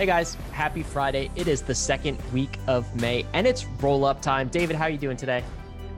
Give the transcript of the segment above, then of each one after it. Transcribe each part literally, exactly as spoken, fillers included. Hey guys, happy Friday. It is the second week of May and it's roll up time. David, how are you doing today?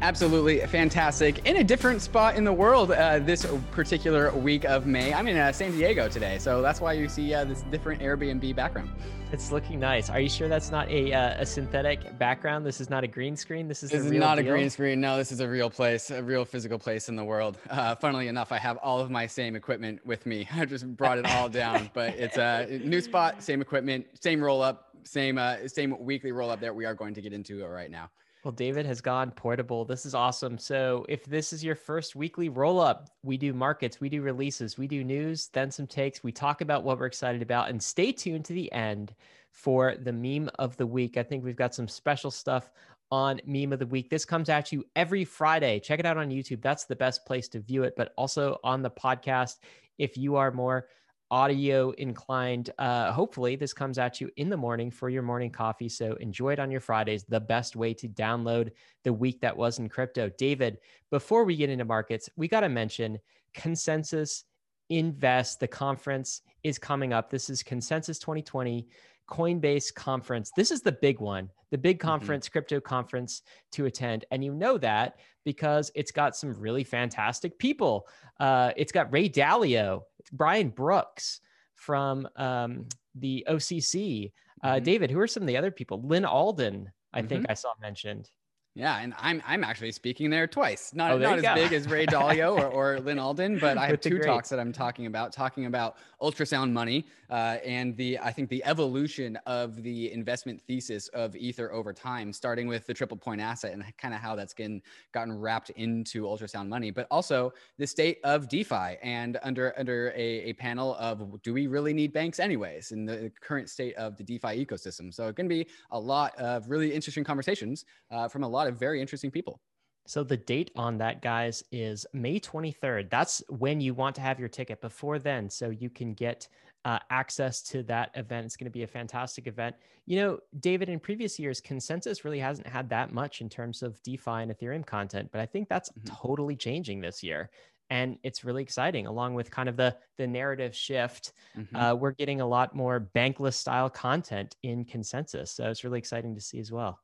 Absolutely fantastic. In a different spot in the world uh, this particular week of May. I'm in uh, San Diego today, so that's why you see uh, this different Airbnb background. It's looking nice. Are you sure that's not a, uh, a synthetic background? This is not a green screen? This is, this the is real not deal? a green screen. No, this is a real place, a real physical place in the world. Uh, funnily enough, I have all of my same equipment with me. I just brought it all down, but it's a uh, new spot, same equipment, same roll up, same, uh, same weekly roll up that we are going to get into right now. Well, David has gone portable. This is awesome. So if this is your first weekly roll up, we do markets, we do releases, we do news, then some takes. We talk about what we're excited about and stay tuned to the end for the meme of the week. I think we've got some special stuff on meme of the week. This comes at you every Friday. Check it out on YouTube. That's the best place to view it, but also on the podcast. If you are more audio inclined, uh, hopefully this comes at you in the morning for your morning coffee. So enjoy it on your Fridays, the best way to download the week that was in crypto. David, before we get into markets, we got to mention Consensus Invest. The conference is coming up. This is Consensus twenty twenty Coinbase conference. This is the big one, the big conference, mm-hmm. crypto conference to attend. And you know that because it's got some really fantastic people. Uh, it's got Ray Dalio, Brian Brooks from um, the O C C. Uh, mm-hmm. David, who are some of the other people? Lynn Alden, I mm-hmm. think I saw mentioned. Yeah, and I'm I'm actually speaking there twice. Not, oh, there not as go. big as Ray Dalio or, or Lynn Alden, but I have two great. talks that I'm talking about, talking about ultrasound money uh, and the I think the evolution of the investment thesis of Ether over time, starting with the triple point asset and kind of how that's getting, gotten wrapped into ultrasound money, but also the state of DeFi and under under a, a panel of do we really need banks anyways in the current state of the DeFi ecosystem. So it's going to be a lot of really interesting conversations uh, from a lot of very interesting people. So the date on that, guys, is May twenty-third. That's when you want to have your ticket before then, so you can get uh, access to that event. It's going to be a fantastic event. You know, David, in previous years, Consensus really hasn't had that much in terms of DeFi and Ethereum content, but I think that's mm-hmm. totally changing this year. And it's really exciting, along with kind of the, the narrative shift. Mm-hmm. Uh, we're getting a lot more bankless style content in Consensus. So it's really exciting to see as well.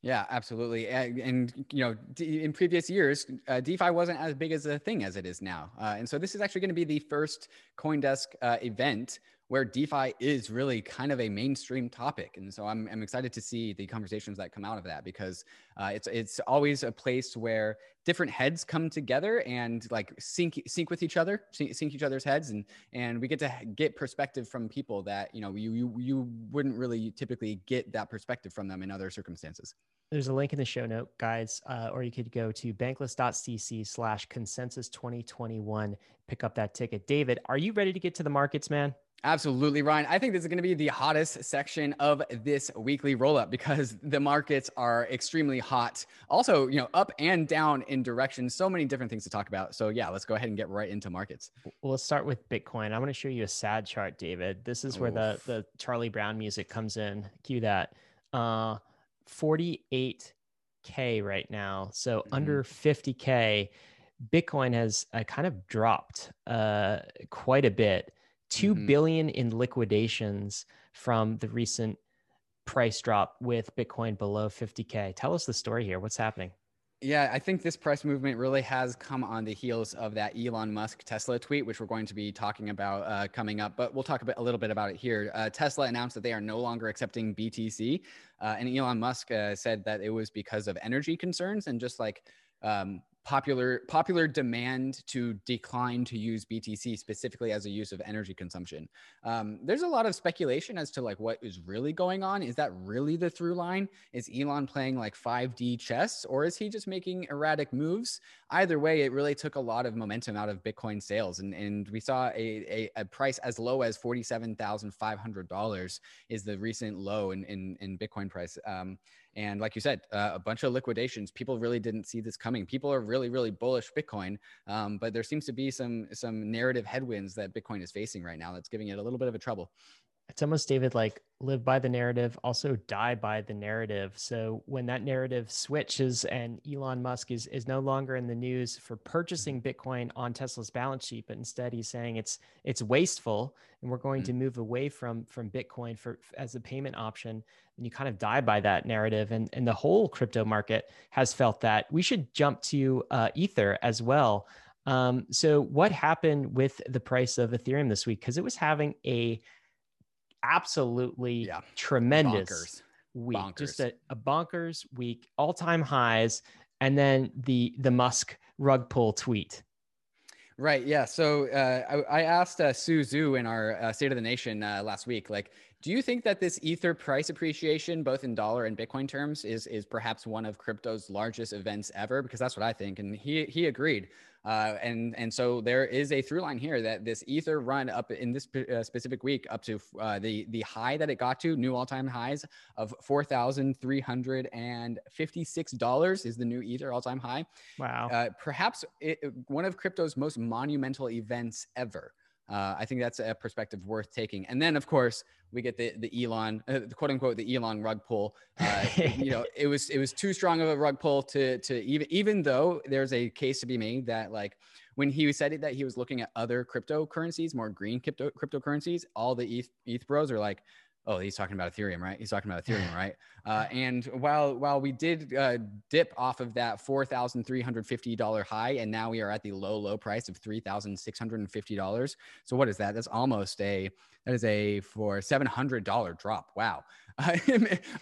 Yeah, absolutely. And, and, you know, d- in previous years, uh, DeFi wasn't as big as a thing as it is now. Uh, and so this is actually going to be the first CoinDesk uh, event where DeFi is really kind of a mainstream topic. And so I'm, I'm excited to see the conversations that come out of that, because uh, it's it's always a place where different heads come together and like sync sync with each other, sync, sync each other's heads. And and we get to get perspective from people that, you know, you, you, you wouldn't really typically get that perspective from them in other circumstances. There's a link in the show note, guys, uh, or you could go to bankless dot c c slash consensus twenty twenty-one, pick up that ticket. David, are you ready to get to the markets, man? Absolutely, Ryan. I think this is going to be the hottest section of this weekly roll-up because the markets are extremely hot. Also, you know, up and down in direction. So many different things to talk about. So yeah, let's go ahead and get right into markets. Well, let's start with Bitcoin. I'm going to show you a sad chart, David. This is where the, the Charlie Brown music comes in. Cue that. Uh, forty-eight K right now. So mm-hmm. under fifty K, Bitcoin has uh, kind of dropped uh, quite a bit. Two mm-hmm. billion in liquidations from the recent price drop with Bitcoin below fifty K. Tell us the story here. What's happening? Yeah, I think this price movement really has come on the heels of that Elon Musk Tesla tweet, which we're going to be talking about uh, coming up, but we'll talk a, bit, a little bit about it here. Uh, Tesla announced that they are no longer accepting B T C, uh, and Elon Musk uh, said that it was because of energy concerns and just like um, Popular popular demand to decline to use B T C specifically as a use of energy consumption. Um, there's a lot of speculation as to like what is really going on. Is that really the through line? Is Elon playing like five D chess, or is he just making erratic moves? Either way, it really took a lot of momentum out of Bitcoin sales. And, and we saw a, a, a price as low as forty-seven thousand five hundred dollars is the recent low in, in, in Bitcoin price. Um, And like you said, uh, a bunch of liquidations. People really didn't see this coming. People are really, really bullish Bitcoin, um, but there seems to be some some narrative headwinds that Bitcoin is facing right now that's giving it a little bit of a trouble. it's almost, David, like live by the narrative, also die by the narrative. So when that narrative switches and Elon Musk is, is no longer in the news for purchasing Bitcoin on Tesla's balance sheet, but instead he's saying it's it's wasteful and we're going to move away from, from Bitcoin for as a payment option, and you kind of die by that narrative. And, and the whole crypto market has felt that. We should jump to uh, Ether as well. Um, so what happened with the price of Ethereum this week? Because it was having a absolutely yeah. tremendous bonkers week, bonkers. just a, a bonkers week, all-time highs, and then the the Musk rug pull tweet. Right. Yeah. So uh, I, I asked uh, Sue Zhu in our uh, State of the Nation uh, last week, like, do you think that this Ether price appreciation, both in dollar and Bitcoin terms, is is perhaps one of crypto's largest events ever? Because that's what I think, and he he agreed. Uh, and and so there is a through line here that this Ether run up in this uh, specific week up to uh, the the high that it got to, new all time highs of four thousand three hundred and fifty six dollars is the new Ether all time high. Wow! Uh, perhaps it, one of crypto's most monumental events ever. Uh, I think that's a perspective worth taking. And then, of course, we get the the Elon, uh, the quote unquote, the Elon rug pull. Uh, you know, it was it was too strong of a rug pull to to even even though there's a case to be made that, like, when he said it, that he was looking at other cryptocurrencies, more green crypto cryptocurrencies, all the E T H, E T H bros are like, oh, he's talking about Ethereum, right? He's talking about Ethereum, right? Uh, and while while we did uh, dip off of that four thousand three hundred fifty dollar high, and now we are at the low, low price of three thousand six hundred fifty dollars. So what is that? That's almost a, that is a for seven hundred dollar drop. Wow. Uh,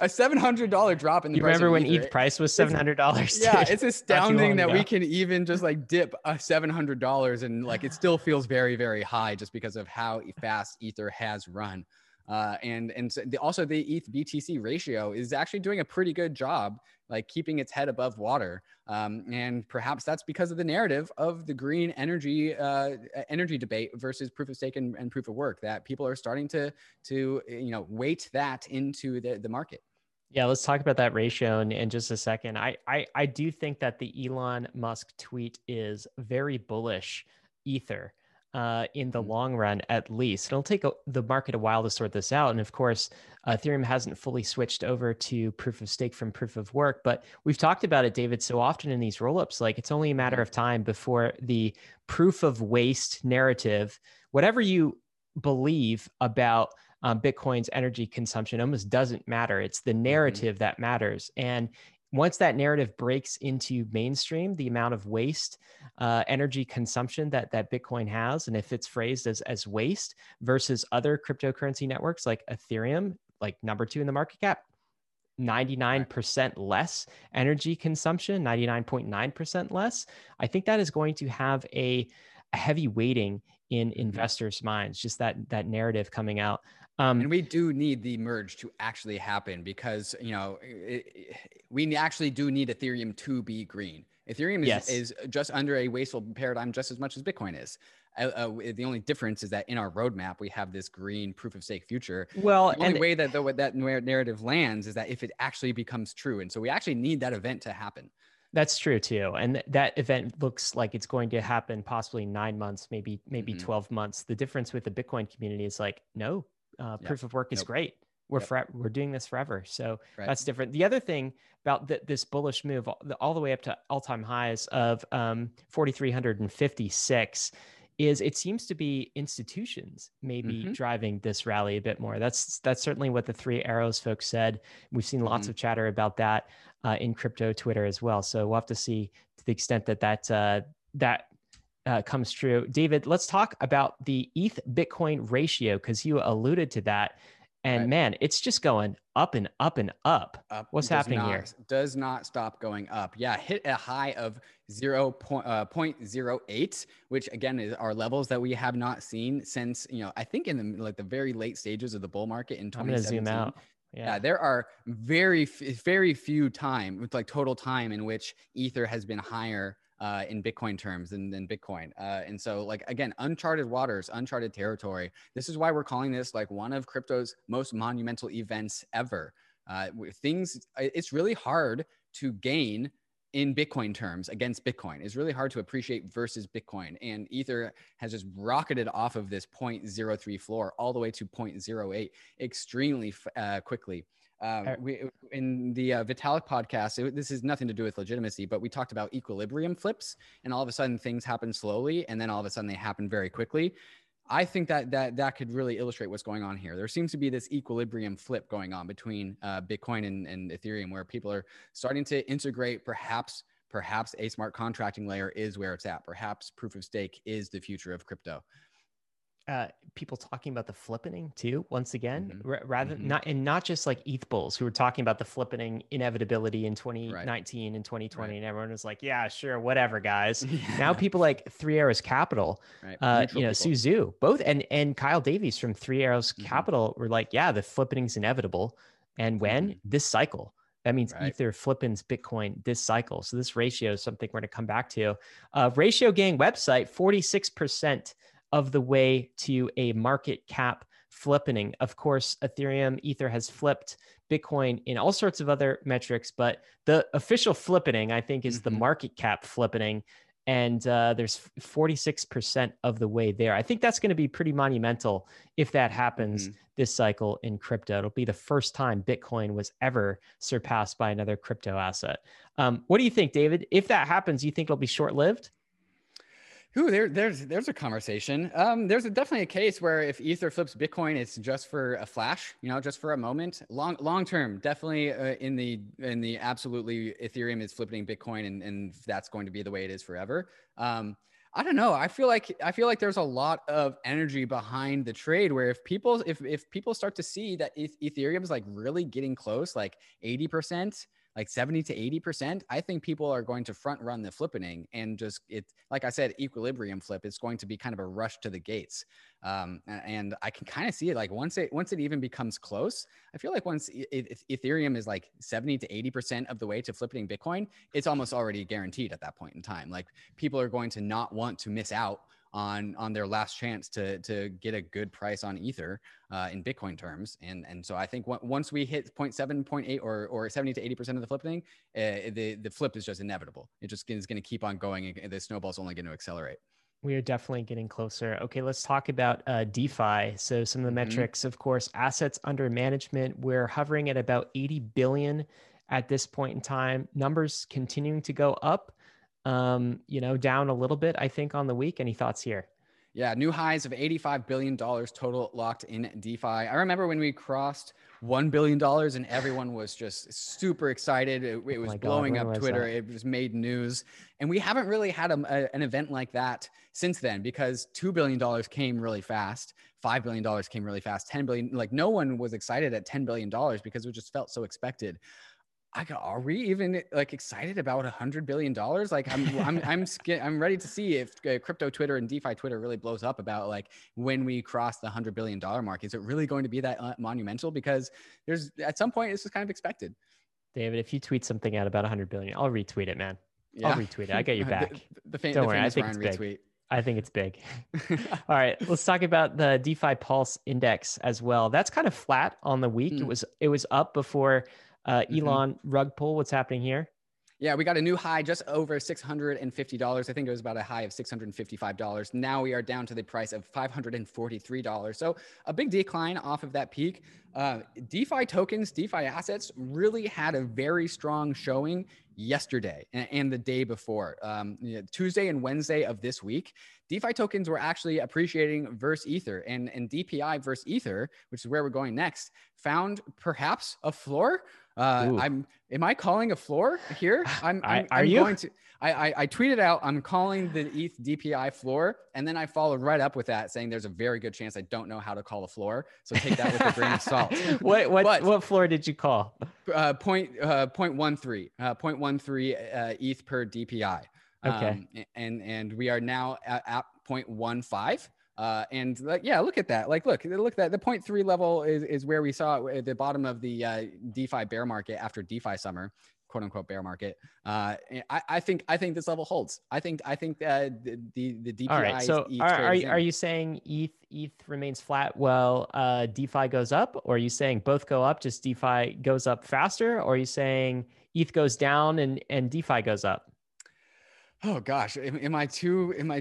a seven hundred dollar drop in the you price. Remember when Ether. E T H price was seven hundred dollars? Yeah, it's astounding that ago. we can even just like dip a seven hundred dollars, and like it still feels very, very high just because of how fast Ether has run. Uh, and and so the, also the E T H B T C ratio is actually doing a pretty good job, like keeping its head above water. Um, and perhaps that's because of the narrative of the green energy uh, energy debate versus proof of stake and, and proof of work, that people are starting to to you know weight that into the the market. Yeah, let's talk about that ratio in, in just a second. I, I I do think that the Elon Musk tweet is very bullish Ether. Uh, in the long run, at least. It'll take a, the market a while to sort this out. And of course, Ethereum hasn't fully switched over to proof of stake from proof of work, but we've talked about it, David, so often in these roll-ups, like it's only a matter of time before the proof of waste narrative, whatever you believe about um, Bitcoin's energy consumption, almost doesn't matter. It's the narrative mm-hmm. that matters. And once that narrative breaks into mainstream, the amount of waste, uh, energy consumption that that Bitcoin has, and if it's phrased as as waste versus other cryptocurrency networks like Ethereum, like number two in the market cap, ninety-nine percent less energy consumption, ninety-nine point nine percent less, I think that is going to have a, a heavy weighting in mm-hmm. investors' minds, just that that narrative coming out. Um, and we do need the merge to actually happen, because, you know, it, it, we actually do need Ethereum to be green. Ethereum is, yes. is just under a wasteful paradigm just as much as Bitcoin is. Uh, uh, the only difference is that in our roadmap, we have this green proof of stake future. Well, the only and way that the, that narrative lands is that if it actually becomes true. And so we actually need that event to happen. That's true too. And that event looks like it's going to happen possibly nine months, maybe, maybe mm-hmm. twelve months. The difference with the Bitcoin community is like, no. Uh, yep. Proof of work is nope. great. We're yep. for, we're doing this forever. So right. that's different. The other thing about th this bullish move all the, all the way up to all-time highs of um, four thousand three hundred fifty-six is it seems to be institutions maybe mm-hmm. driving this rally a bit more. That's, that's certainly what the Three Arrows folks said. We've seen lots mm-hmm. of chatter about that uh, in crypto Twitter as well. So we'll have to see to the extent that that, uh, that Uh, comes true. David, let's talk about the E T H Bitcoin ratio, because you alluded to that. And right. man, it's just going up and up and up. up What's happening not, here? Does not stop going up. Yeah, hit a high of zero point zero eight, which again is our levels that we have not seen since, you know, I think in the like the very late stages of the bull market in twenty seventeen. I'm gonna zoom out. Yeah. yeah, there are very, very few time with like total time in which Ether has been higher Uh, in Bitcoin terms than, than Bitcoin. Uh, and so like, again, uncharted waters, uncharted territory. This is why we're calling this like one of crypto's most monumental events ever. Uh, things, it's really hard to gain in Bitcoin terms against Bitcoin is really hard to appreciate versus Bitcoin. And Ether has just rocketed off of this zero point zero three floor all the way to zero point zero eight extremely uh, quickly. Um, we, in the uh, Vitalik podcast, it, this is nothing to do with legitimacy, but we talked about equilibrium flips, and all of a sudden things happen slowly, and then all of a sudden they happen very quickly. I think that that that could really illustrate what's going on here. There seems to be this equilibrium flip going on between uh, Bitcoin and, and Ethereum, where people are starting to integrate perhaps perhaps a smart contracting layer is where it's at. Perhaps proof of stake is the future of crypto. Uh, people talking about the flippening too, once again, mm-hmm. r- rather mm-hmm. not, and not just like E T H bulls who were talking about the flippening inevitability in twenty nineteen right. and twenty twenty. Right. And everyone was like, yeah, sure, whatever, guys. Yeah. Now people like Three Arrows Capital, right. uh, you know, people. Suzu, both, and, and Kyle Davies from Three Arrows mm-hmm. Capital were like, yeah, the flippening's inevitable. And when? Mm-hmm. This cycle. That means right. Ether flippens Bitcoin this cycle. So this ratio is something we're going to come back to. Uh, ratio gang website, forty-six percent. Of the way to a market cap flippening. Of course, Ethereum, Ether has flipped Bitcoin in all sorts of other metrics, but the official flippening, I think, is mm-hmm. the market cap flippening. And uh, there's forty-six percent of the way there. I think that's going to be pretty monumental if that happens mm-hmm. this cycle in crypto. It'll be the first time Bitcoin was ever surpassed by another crypto asset. Um, what do you think, David? If that happens, you think it'll be short-lived? Ooh, there, there's there's a conversation. Um, there's a, definitely a case where if Ether flips Bitcoin, it's just for a flash, you know, just for a moment. Long long term, definitely uh, in the in the absolutely Ethereum is flipping Bitcoin, and, and that's going to be the way it is forever. Um, I don't know. I feel like I feel like there's a lot of energy behind the trade where if people if if people start to see that Ethereum is like really getting close, like eighty percent. Like seventy to eighty percent, I think people are going to front run the flippening and just it, like I said, equilibrium flip. It's going to be kind of a rush to the gates, um, and I can kind of see it. Like once it once it even becomes close, I feel like once it, it, Ethereum is like seventy to eighty percent of the way to flippening Bitcoin, it's almost already guaranteed at that point in time. Like people are going to not want to miss out on on their last chance to to get a good price on Ether uh, in Bitcoin terms. And and so I think w- once we hit zero point seven, zero point eight or or seventy to eighty percent of the flipping, uh, the, the flip is just inevitable. It just is going to keep on going, and the snowball's only going to accelerate. We are definitely getting closer. Okay, let's talk about uh, DeFi. So some of the mm-hmm. metrics, of course, assets under management, we're hovering at about eighty billion at this point in time. Numbers continuing to go up. Um, you know, down a little bit, I think, on the week. Any thoughts here? Yeah, new highs of eighty-five billion dollars total locked in DeFi. I remember when we crossed one billion dollars and everyone was just super excited. It, it was oh blowing God, up Twitter. That? It was made news. And we haven't really had a, a, an event like that since then, because two billion dollars came really fast. five billion dollars came really fast. ten billion dollars, like no one was excited at ten billion dollars because it just felt so expected. I go, are we even like excited about a hundred billion dollars? Like I'm, I'm, I'm, scared, I'm ready to see if uh, crypto Twitter and DeFi Twitter really blows up about like when we cross the hundred billion dollar mark. Is it really going to be that uh, monumental? Because there's at some point it's just kind of expected. David, if you tweet something out about a hundred billion, I'll retweet it, man. Yeah. I'll retweet it. I got your back. the, the fa- Don't the worry, I think Ryan it's retweet. Big. I think it's big. All right, let's talk about the DeFi Pulse Index as well. That's kind of flat on the week. Mm. It was it was up before. Uh, Elon mm-hmm. rug pull. What's happening here? Yeah, we got a new high just over six hundred fifty dollars. I think it was about a high of six hundred fifty-five dollars. Now we are down to the price of five hundred forty-three dollars. So a big decline off of that peak. Uh, DeFi tokens, DeFi assets really had a very strong showing yesterday and, and the day before. Um, you know, Tuesday and Wednesday of this week, DeFi tokens were actually appreciating versus Ether, and, and D P I versus Ether, which is where we're going next, found perhaps a floor. Uh, I'm, am I calling a floor here? I'm, I'm, Are I'm you? going to, I, I, I tweeted out, I'm calling the E T H D P I floor. And then I followed right up with that saying, there's a very good chance I don't know how to call a floor. So take that with a grain of salt. What, what, but, what floor did you call? Uh, point, uh, point one three, uh, point one three, uh, E T H per D P I. Okay. Um, and, and we are now at, at point one five. Uh, and like, yeah, look at that. Like, look, look at that. The zero point three level is, is where we saw at the bottom of the uh, DeFi bear market after DeFi summer, quote unquote bear market. Uh, I, I think I think this level holds. I think I think uh, the, the the D P I. All right. So are, are, you, are you saying E T H E T H remains flat while uh, DeFi goes up, or are you saying both go up, just DeFi goes up faster, or are you saying E T H goes down and, and DeFi goes up? Oh gosh, am, am I too, am I,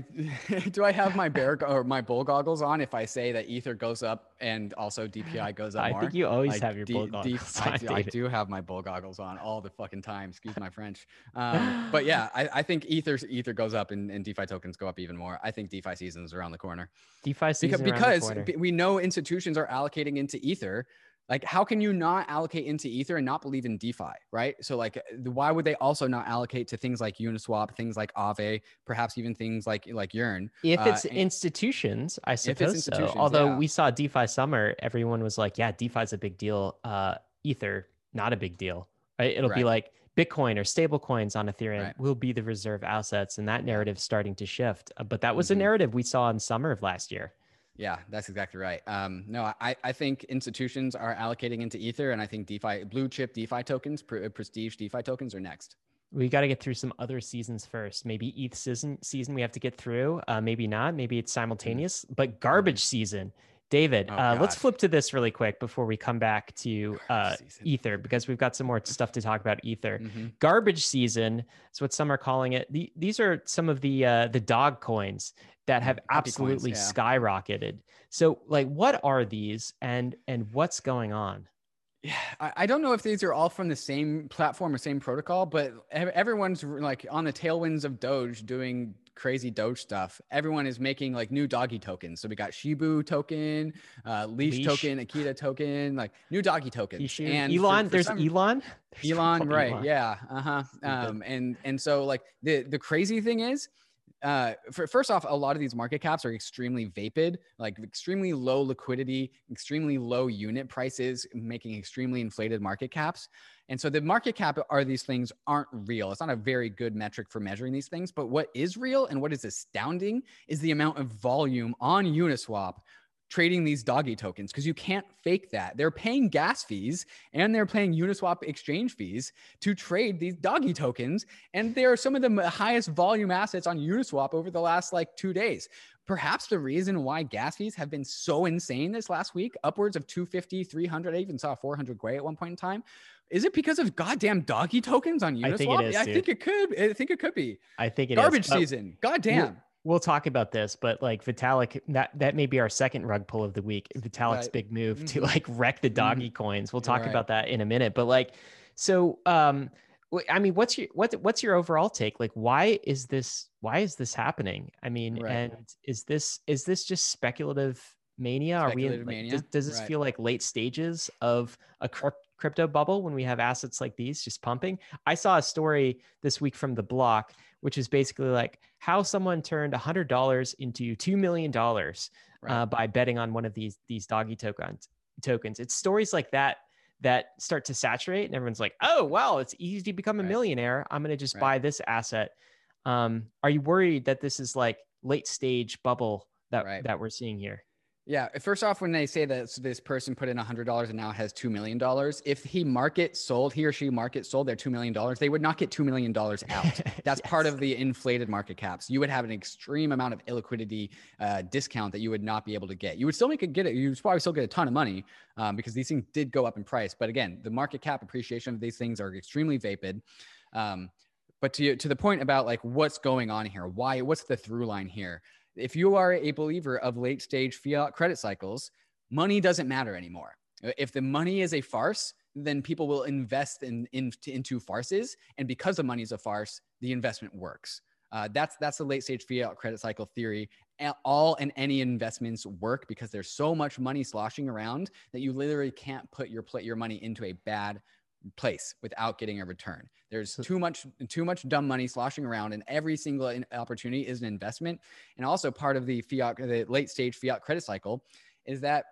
do I have my bear or my bull goggles on if I say that Ether goes up and also D P I goes up I more? think you always like, have your D, bull goggles on, I, do, I do have my bull goggles on all the fucking time, excuse my French. Um, but yeah, I, I think Ether, Ether goes up and, and DeFi tokens go up even more. I think DeFi season is around the corner. DeFi season Because, because around the corner. We know institutions are allocating into Ether. Like, how can you not allocate into Ether and not believe in DeFi, right? So like, why would they also not allocate to things like Uniswap, things like Aave, perhaps even things like like Yearn? If it's uh, institutions, I suppose institutions, so. Although yeah. we saw DeFi summer, everyone was like, yeah, DeFi is a big deal. Uh, Ether, not a big deal, right? It'll right. be like Bitcoin or stable coins on Ethereum right. will be the reserve assets, and that narrative's starting to shift. Uh, but that was mm-hmm. a narrative we saw in summer of last year. Yeah, that's exactly right. Um, no, I, I think institutions are allocating into Ether, and I think DeFi, blue chip DeFi tokens, pre prestige DeFi tokens are next. We got to get through some other seasons first. Maybe E T H season, season we have to get through. Uh, maybe not. Maybe it's simultaneous, but garbage season. David, oh, uh, let's flip to this really quick before we come back to uh, Ether, because we've got some more stuff to talk about Ether. Mm-hmm. Garbage season is what some are calling it. The, these are some of the uh, the dog coins that have absolutely coins, yeah. skyrocketed. So like, what are these and and what's going on? Yeah, I don't know if these are all from the same platform or same protocol, but everyone's like on the tailwinds of Doge doing crazy Doge stuff. Everyone is making like new doggy tokens. So we got Shibu token, uh, Leash, Leash token, Akita token, like new doggy tokens. Leash. And Elon, for, for there's some, Elon. There's Elon, right? Elon. Yeah. Uh huh. Um, and and so like the the crazy thing is, uh, for, first off, a lot of these market caps are extremely vapid, like extremely low liquidity, extremely low unit prices, making extremely inflated market caps. And so the market cap are these things aren't real. It's not a very good metric for measuring these things. But what is real and what is astounding is the amount of volume on Uniswap trading these doggy tokens, because you can't fake that. They're paying gas fees and they're paying Uniswap exchange fees to trade these doggy tokens. And they are some of the highest volume assets on Uniswap over the last like two days. Perhaps the reason why gas fees have been so insane this last week, upwards of two fifty, three hundred, I even saw four hundred Gwei at one point in time. Is it because of goddamn doggy tokens on Uniswap? I think it is, yeah, I think it could. I think it could be. I think it Garbage is. Garbage season. Goddamn. We'll, we'll talk about this, but like Vitalik, that, that may be our second rug pull of the week. Vitalik's right. big move mm-hmm. to like wreck the doggy mm-hmm. coins. We'll talk right. about that in a minute. But like, so um, I mean, what's your what what's your overall take? Like, why is this why is this happening? I mean, right. and is this is this just speculative mania? Speculative Are we in, like, mania? Does, does this right. feel like late stages of a crypto? crypto bubble when we have assets like these just pumping? I saw a story this week from The Block, which is basically like how someone turned one hundred dollars into two million dollars right. uh, by betting on one of these these doggy tokens. tokens. It's stories like that that start to saturate and everyone's like, oh, wow, it's easy to become a right. millionaire. I'm going to just right. buy this asset. Um, are you worried that this is like late stage bubble that, right. that we're seeing here? Yeah. First off, when they say that this person put in one hundred dollars and now has two million dollars, if he market sold, he or she market sold their two million dollars, they would not get two million dollars out. That's yes. part of the inflated market caps. You would have an extreme amount of illiquidity uh, discount that you would not be able to get. You would still make a, get it. You would probably still get a ton of money um, because these things did go up in price. But again, the market cap appreciation of these things are extremely vapid. Um, but to, to the point about like what's going on here, why, what's the through line here? If you are a believer of late stage fiat credit cycles, money doesn't matter anymore. If the money is a farce, then people will invest in, in into farces. And because the money is a farce, the investment works. Uh, that's that's the late stage fiat credit cycle theory. All and any investments work because there's so much money sloshing around that you literally can't put your your money into a bad place without getting a return. There's too much too much dumb money sloshing around, and every single opportunity is an investment. And also part of the fiat, the late stage fiat credit cycle, is that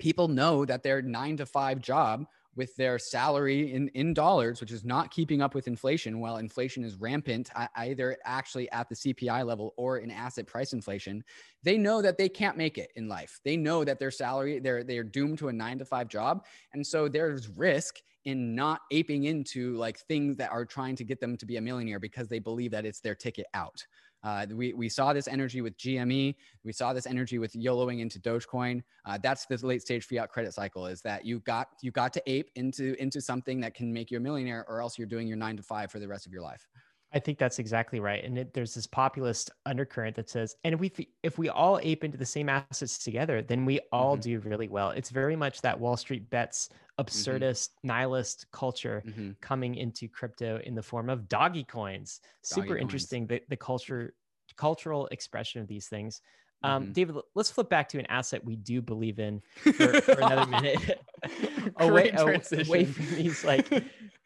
people know that their nine to five job with their salary in, in dollars, which is not keeping up with inflation, while inflation is rampant, either actually at the C P I level or in asset price inflation, they know that they can't make it in life. They know that their salary, they're, they're doomed to a nine to five job. And so there's risk in not aping into like things that are trying to get them to be a millionaire because they believe that it's their ticket out. Uh, we, we saw this energy with G M E. We saw this energy with YOLOing into Dogecoin. Uh, that's the late stage fiat credit cycle, is that you got, you got to ape into, into something that can make you a millionaire, or else you're doing your nine to five for the rest of your life. I think that's exactly right. And it, there's this populist undercurrent that says, and if we, if we all ape into the same assets together, then we all mm-hmm. do really well. It's very much that Wall Street Bets absurdist mm-hmm. nihilist culture mm-hmm. coming into crypto in the form of doggy coins. Doggy Super coins. Interesting, the, the culture, cultural expression of these things. Um, mm-hmm. David, let's flip back to an asset we do believe in for, for another minute. away, away from these, like,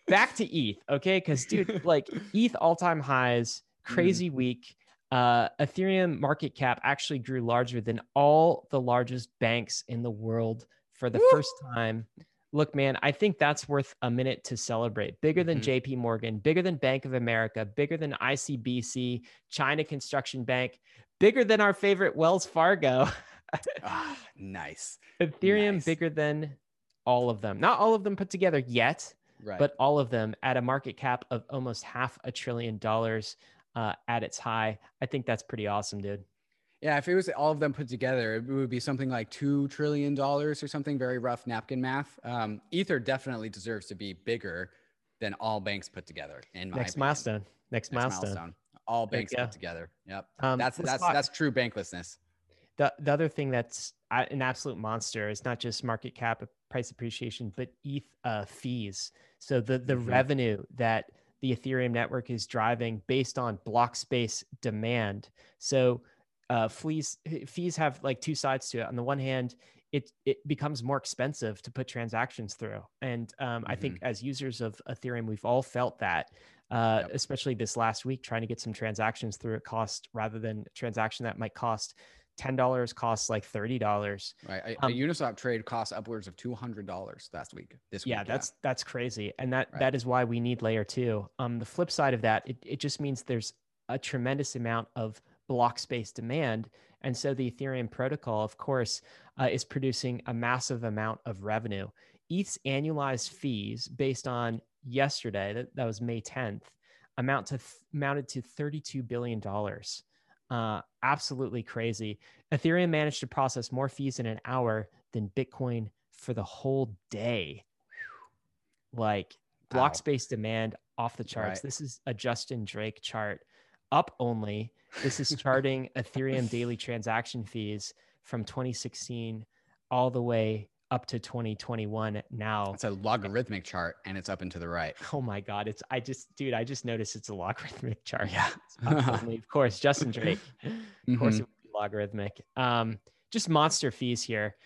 back to E T H, okay? Because, dude, like, E T H all-time highs, crazy mm. week. Uh, Ethereum market cap actually grew larger than all the largest banks in the world for the Woo! First time. Look, man, I think that's worth a minute to celebrate. Bigger than mm-hmm. J P Morgan, bigger than Bank of America, bigger than I C B C, China Construction Bank, bigger than our favorite Wells Fargo. ah, nice. Ethereum nice. Bigger than all of them. Not all of them put together yet, right. but all of them at a market cap of almost half a trillion dollars uh, at its high. I think that's pretty awesome, dude. Yeah, if it was all of them put together, it would be something like two trillion dollars or something, very rough napkin math. Um, Ether definitely deserves to be bigger than all banks put together. In my Next opinion. Milestone. Next, Next milestone. milestone. All banks put together. Yep. Um, that's that's talk. that's true banklessness. The, the other thing that's an absolute monster is not just market cap, price appreciation, but E T H uh, fees. So the, the mm-hmm. revenue that the Ethereum network is driving based on block space demand. So Uh, fees, fees have like two sides to it. On the one hand, it, it becomes more expensive to put transactions through. And um, mm-hmm. I think as users of Ethereum, we've all felt that, uh, yep. especially this last week, trying to get some transactions through at cost rather than a transaction that might cost ten dollars costs like thirty dollars. Right. A, um, a Uniswap trade costs upwards of two hundred dollars last week. This yeah, week, that's yeah. that's crazy. And that right. that is why we need layer two. Um, the flip side of that, it, it just means there's a tremendous amount of block space demand. And so the Ethereum protocol, of course, uh, is producing a massive amount of revenue. E T H's annualized fees based on yesterday, that, that was May tenth, amount to amounted to thirty-two billion dollars. Uh, absolutely crazy. Ethereum managed to process more fees in an hour than Bitcoin for the whole day. Whew. Like block wow. space demand off the charts. Right. This is a Justin Drake chart. Up only. This is charting Ethereum daily transaction fees from twenty sixteen all the way up to twenty twenty-one now. It's a logarithmic chart and it's up and to the right. Oh my God. It's, I just, dude, I just noticed it's a logarithmic chart. Yeah. Up only, of course, Justin Drake, of course, mm-hmm. it would be logarithmic. Um, just monster fees here.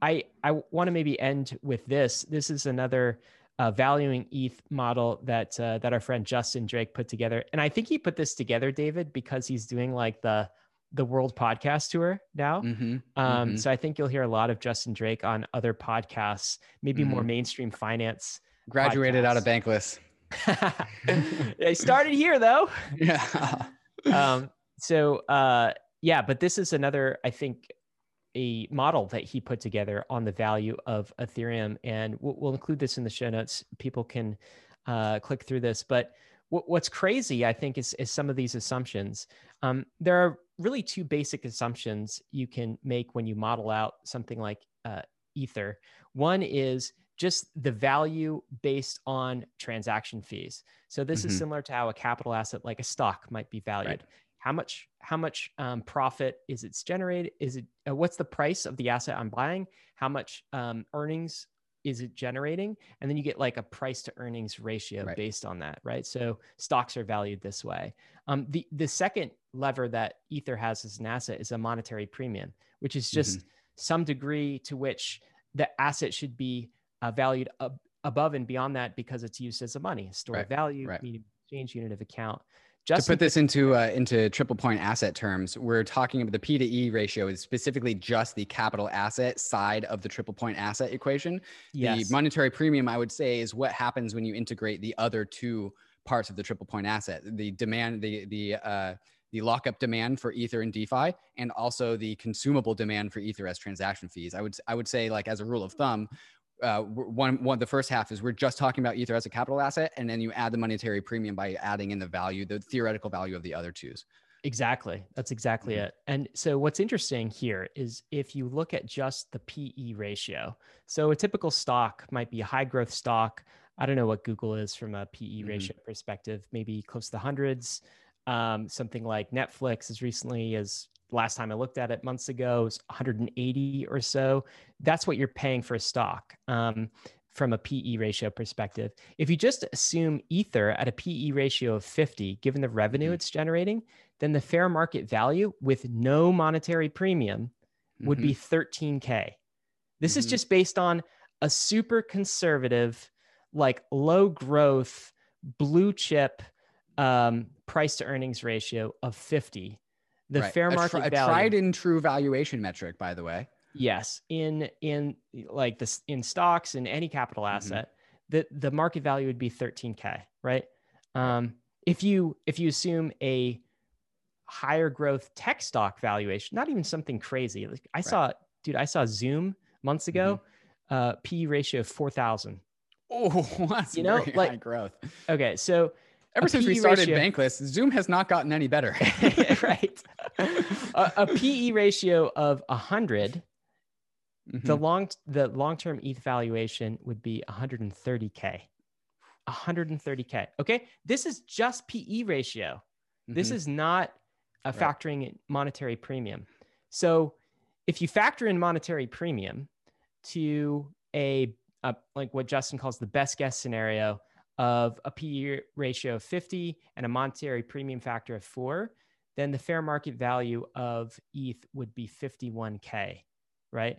I, I want to maybe end with this. This is another Uh, valuing E T H model that uh, that our friend Justin Drake put together, and I think he put this together, David, because he's doing like the the world podcast tour now. Mm-hmm. Um, mm-hmm. So I think you'll hear a lot of Justin Drake on other podcasts, maybe mm-hmm. more mainstream finance. Graduated podcasts. Out of Bankless. I started here though. Yeah. um, so uh, yeah, but this is another, I think, a model that he put together on the value of Ethereum. And we'll, we'll include this in the show notes. People can uh, click through this. But what's crazy, I think, is, is some of these assumptions. Um, there are really two basic assumptions you can make when you model out something like uh, Ether. One is just the value based on transaction fees. So this mm-hmm. is similar to how a capital asset like a stock might be valued. Right. How much, how much um, profit is it's generated? Is it, uh, what's the price of the asset I'm buying? How much um, earnings is it generating? And then you get like a price to earnings ratio right. based on that, right? So stocks are valued this way. Um, the, the second lever that Ether has as an asset is a monetary premium, which is just mm-hmm. some degree to which the asset should be uh, valued ab- above and beyond that because it's used as a money, store right. value, right. medium exchange unit of account. Justin, to put this into uh, into triple point asset terms, we're talking about the P to E ratio is specifically just the capital asset side of the triple point asset equation. Yes. The monetary premium, I would say, is what happens when you integrate the other two parts of the triple point asset: the demand, the the uh, the lockup demand for Ether and DeFi, and also the consumable demand for Ether as transaction fees. I would I would say, like as a rule of thumb. Uh, one, one, the first half is we're just talking about Ether as a capital asset, and then you add the monetary premium by adding in the value, the theoretical value of the other twos. Exactly. That's exactly mm-hmm. it. And so what's interesting here is if you look at just the P E ratio, so a typical stock might be a high growth stock. I don't know what Google is from a P E mm-hmm. ratio perspective, maybe close to the hundreds. Um, something like Netflix as recently as last time I looked at it months ago is one hundred eighty or so. That's what you're paying for a stock. Um, from a P E ratio perspective. If you just assume Ether at a P E ratio of fifty, given the revenue mm-hmm. it's generating, then the fair market value with no monetary premium would mm-hmm. be thirteen K. This mm-hmm. is just based on a super conservative, like low growth, blue chip um, price to earnings ratio of fifty. The right. fair market a tr- a value- A tried and true valuation metric, by the way. Yes, in in like this in stocks and any capital asset, mm-hmm. the the market value would be thirteen K, right? Um, if you if you assume a higher growth tech stock valuation, not even something crazy. Like I right. saw, dude, I saw Zoom months ago, mm-hmm. uh, P E ratio of four thousand. Oh, that's you know, very like, high growth. Okay, so ever since we started ratio, Bankless, Zoom has not gotten any better. Right, a, a P E ratio of one hundred. Mm-hmm. The long the long-term E T H valuation would be one hundred thirty K. one hundred thirty K. Okay? This is just P E ratio. Mm-hmm. This is not a factoring right. in monetary premium. So if you factor in monetary premium to a, a like what Justin calls the best guess scenario of a P E ratio of fifty and a monetary premium factor of four, then the fair market value of E T H would be fifty-one K, right?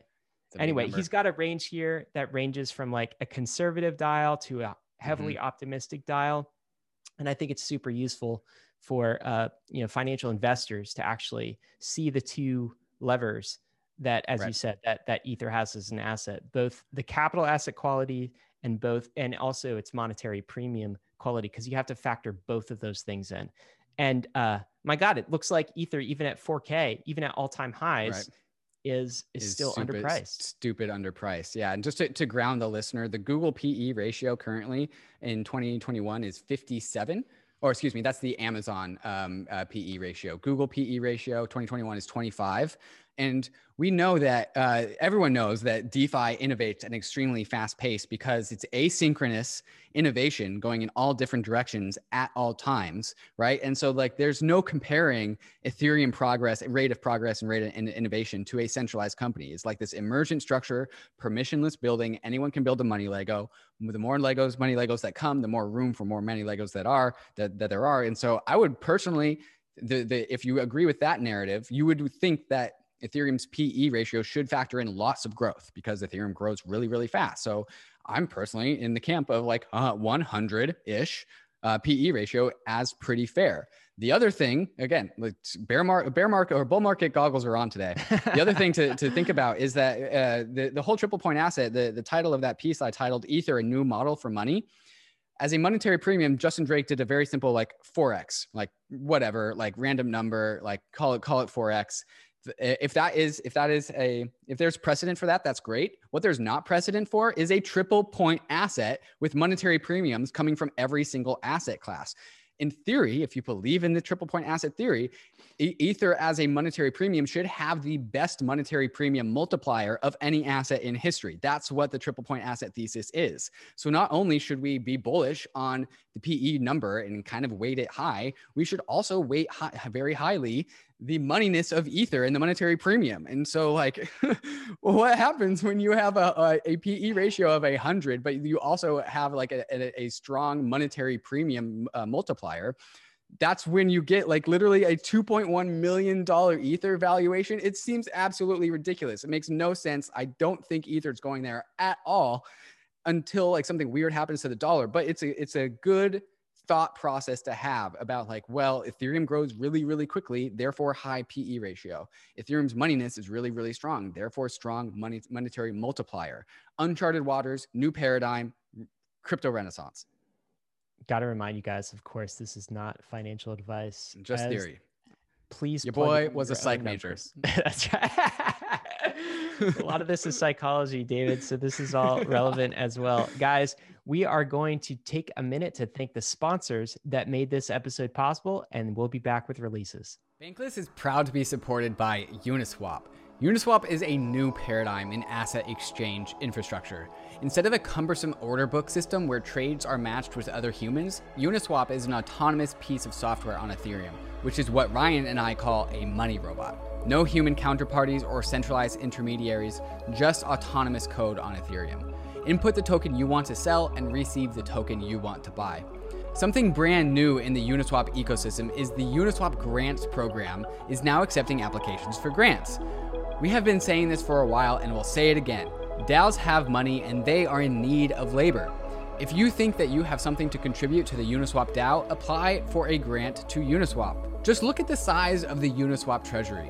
Anyway, he's got a range here that ranges from like a conservative dial to a heavily mm-hmm. optimistic dial. And I think it's super useful for, uh, you know, financial investors to actually see the two levers that, as right. you said, that, that Ether has as an asset, both the capital asset quality and both, and also its monetary premium quality, because you have to factor both of those things in. And uh, my God, it looks like Ether, even at four K, even at all time highs, right. Is, is is still stupid, underpriced. Stupid underpriced. Yeah. And just to, to ground the listener, the Google P E ratio currently in twenty twenty-one is fifty-seven, or excuse me, that's the Amazon um, uh, P E ratio. Google P E ratio twenty twenty-one is twenty-five. And we know that uh, everyone knows that DeFi innovates at an extremely fast pace because it's asynchronous innovation going in all different directions at all times, right? And so like there's no comparing Ethereum progress, rate of progress and rate of innovation to a centralized company. It's like this emergent structure, permissionless building. Anyone can build a money Lego. The more Legos, money Legos that come, the more room for more money Legos that are, that, that there are. And so I would personally, the, the, if you agree with that narrative, you would think that Ethereum's P E ratio should factor in lots of growth because Ethereum grows really, really fast. So I'm personally in the camp of like uh, one hundred-ish uh, P E ratio as pretty fair. The other thing, again, like bear market, bear market or bull market goggles are on today. The other thing to, to think about is that uh, the, the whole triple point asset, the, the title of that piece I titled Ether, a new model for money. As a monetary premium, Justin Drake did a very simple like four X, like whatever, like random number, like call it, call it four X. If that is, if that is a, if there's precedent for that, that's great. What there's not precedent for is a triple point asset with monetary premiums coming from every single asset class. In theory, if you believe in the triple point asset theory, Ether as a monetary premium should have the best monetary premium multiplier of any asset in history. That's what the triple point asset thesis is. So not only should we be bullish on the P E number and kind of weight it high, we should also weight high, very highly the moneyness of Ether and the monetary premium. And so like, what happens when you have a, a, a P E ratio of one hundred, but you also have like a, a, a strong monetary premium uh, multiplier? That's when you get like literally a two point one million dollars Ether valuation. It seems absolutely ridiculous. It makes no sense. I don't think Ether's going there at all until like something weird happens to the dollar, but it's a, it's a good thought process to have about like, well, Ethereum grows really, really quickly, therefore high P E ratio. Ethereum's moneyness is really, really strong, therefore strong money, monetary multiplier. Uncharted waters, new paradigm, crypto renaissance. Got to remind you guys, of course, this is not financial advice. Just As, theory. Please. Your boy was your a psych major. That's right. A lot of this is psychology, David. So this is all relevant as well. Guys, we are going to take a minute to thank the sponsors that made this episode possible, and we'll be back with releases. Bankless is proud to be supported by Uniswap. Uniswap is a new paradigm in asset exchange infrastructure. Instead of a cumbersome order book system where trades are matched with other humans, Uniswap is an autonomous piece of software on Ethereum, which is what Ryan and I call a money robot. No human counterparties or centralized intermediaries, just autonomous code on Ethereum. Input the token you want to sell and receive the token you want to buy. Something brand new in the Uniswap ecosystem is the Uniswap Grants program is now accepting applications for grants. We have been saying this for a while and we'll say it again. DAOs have money and they are in need of labor. If you think that you have something to contribute to the Uniswap DAO, apply for a grant to Uniswap. Just look at the size of the Uniswap treasury.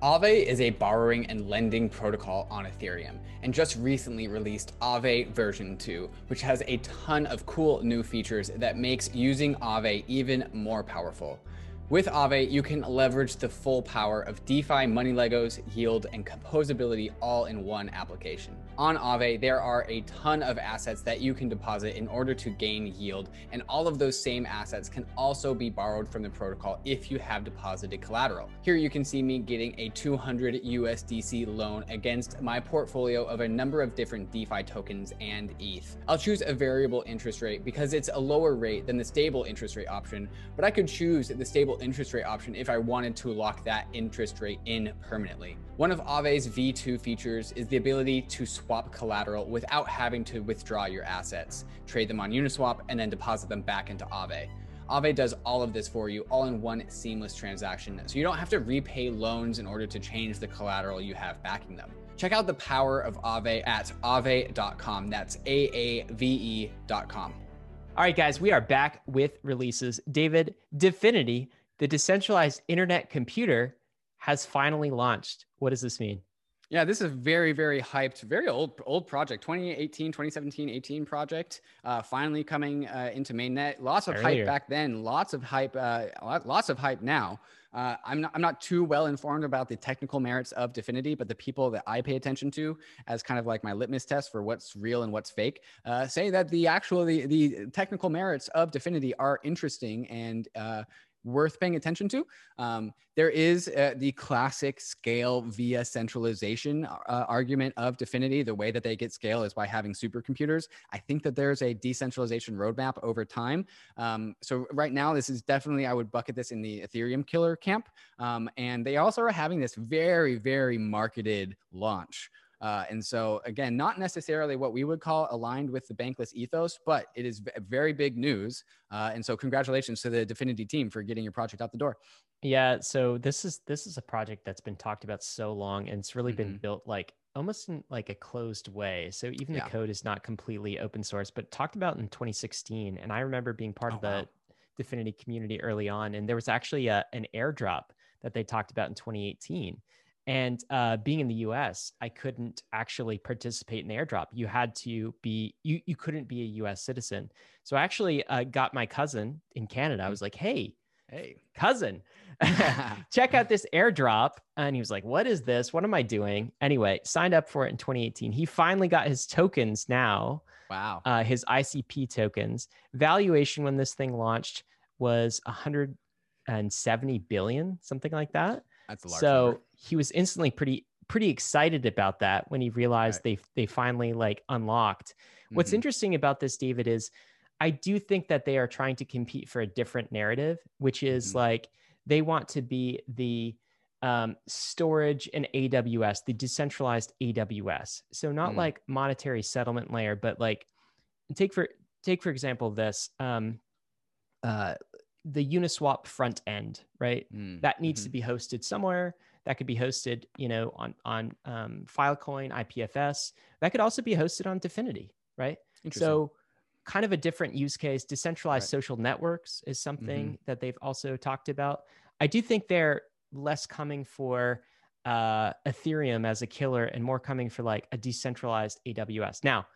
Aave is a borrowing and lending protocol on Ethereum, and just recently released Aave version two, which has a ton of cool new features that makes using Aave even more powerful. With Aave, you can leverage the full power of DeFi, money Legos, yield, and composability all in one application. On Aave, there are a ton of assets that you can deposit in order to gain yield, and all of those same assets can also be borrowed from the protocol if you have deposited collateral. Here you can see me getting a two hundred U S D C loan against my portfolio of a number of different DeFi tokens and E T H. I'll choose a variable interest rate because it's a lower rate than the stable interest rate option, but I could choose the stable interest rate option if I wanted to lock that interest rate in permanently. One of Aave's V two features is the ability to swap collateral without having to withdraw your assets, trade them on Uniswap, and then deposit them back into Aave. Aave does all of this for you all in one seamless transaction, so you don't have to repay loans in order to change the collateral you have backing them. Check out the power of Aave at aave dot com. That's A A V E dot com. All right, guys, we are back with releases. David, DFINITY, the decentralized internet computer, has finally launched. What does this mean? Yeah, this is a very, very hyped, very old old project, twenty eighteen, twenty seventeen, eighteen project, uh, finally coming uh, into mainnet. Lots of Earlier. hype back then, lots of hype, uh, lots of hype now. Uh, I'm not I'm not too well informed about the technical merits of DFINITY, but the people that I pay attention to as kind of like my litmus test for what's real and what's fake uh, say that the actual, the, the technical merits of DFINITY are interesting and uh, worth paying attention to. Um, there is uh, the classic scale via centralization uh, argument of DFINITY. The way that they get scale is by having supercomputers. I think that there's a decentralization roadmap over time. Um, so right now, this is definitely, I would bucket this in the Ethereum killer camp. Um, and they also are having this very, very marketed launch. Uh, and so again, not necessarily what we would call aligned with the Bankless ethos, but it is v- very big news. Uh, and so congratulations to the DFINITY team for getting your project out the door. Yeah. So this is, this is a project that's been talked about so long, and it's really mm-hmm. been built like almost in like a closed way. So even yeah. the code is not completely open source, but talked about in twenty sixteen. And I remember being part oh, of the wow. DFINITY community early on. And there was actually a, an airdrop that they talked about in twenty eighteen. And uh, being in the U S, I couldn't actually participate in the airdrop. You had to be, you you couldn't be a U S citizen. So I actually uh, got my cousin in Canada. I was like, hey, hey, cousin, check out this airdrop. And he was like, what is this? What am I doing? Anyway, signed up for it in twenty eighteen. He finally got his tokens now. Wow. Uh, his I C P tokens. Valuation when this thing launched was one hundred seventy billion, something like that. That's a large so number. He was instantly pretty pretty excited about that when he realized right. they they finally like unlocked. Mm-hmm. What's interesting about this, David, is I do think that they are trying to compete for a different narrative, which is mm-hmm. like they want to be the um, storage and A W S, the decentralized A W S. So not mm-hmm. like monetary settlement layer, but like take for take for example this. Um, uh, the Uniswap front end, right? Mm, that needs mm-hmm. to be hosted somewhere. That could be hosted, you know, on, on um, Filecoin, I P F S. That could also be hosted on DFINITY, right? So kind of a different use case. Decentralized right. social networks is something mm-hmm. that they've also talked about. I do think they're less coming for uh, Ethereum as a killer and more coming for like a decentralized A W S. Now,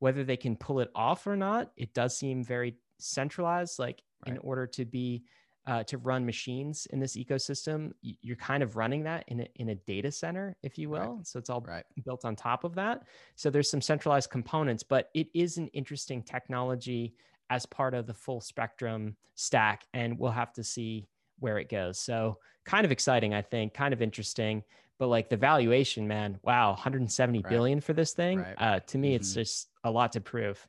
whether they can pull it off or not, it does seem very centralized. Like right. in order to be uh, to run machines in this ecosystem, you're kind of running that in a, in a data center, if you will. Right. So it's all right. built on top of that. So there's some centralized components, but it is an interesting technology as part of the full spectrum stack, and we'll have to see where it goes. So kind of exciting, I think, kind of interesting, but like the valuation, man, wow, one hundred seventy right. billion for this thing. Right. Uh, to me, mm-hmm. it's just a lot to prove.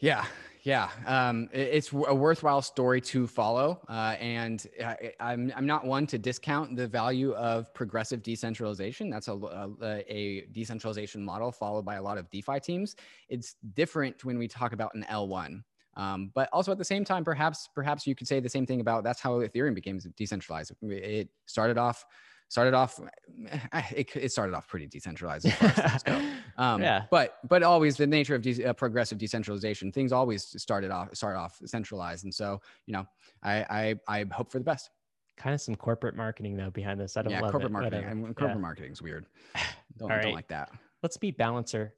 Yeah. Yeah. Um, it's a worthwhile story to follow. Uh, and I, I'm, I'm not one to discount the value of progressive decentralization. That's a, a, a decentralization model followed by a lot of DeFi teams. It's different when we talk about an L one. Um, but also at the same time, perhaps, perhaps you could say the same thing about that's how Ethereum became decentralized. It started off, started off, it, it started off pretty decentralized. As far as things go. Um, yeah. But, but always the nature of de uh, progressive decentralization, things always started off, started off centralized. And so, you know, I, I, I hope for the best. Kind of some corporate marketing though behind this. I don't yeah, love corporate it, marketing. I mean, corporate yeah. marketing's weird. Don't, right. don't like that. Let's be Balancer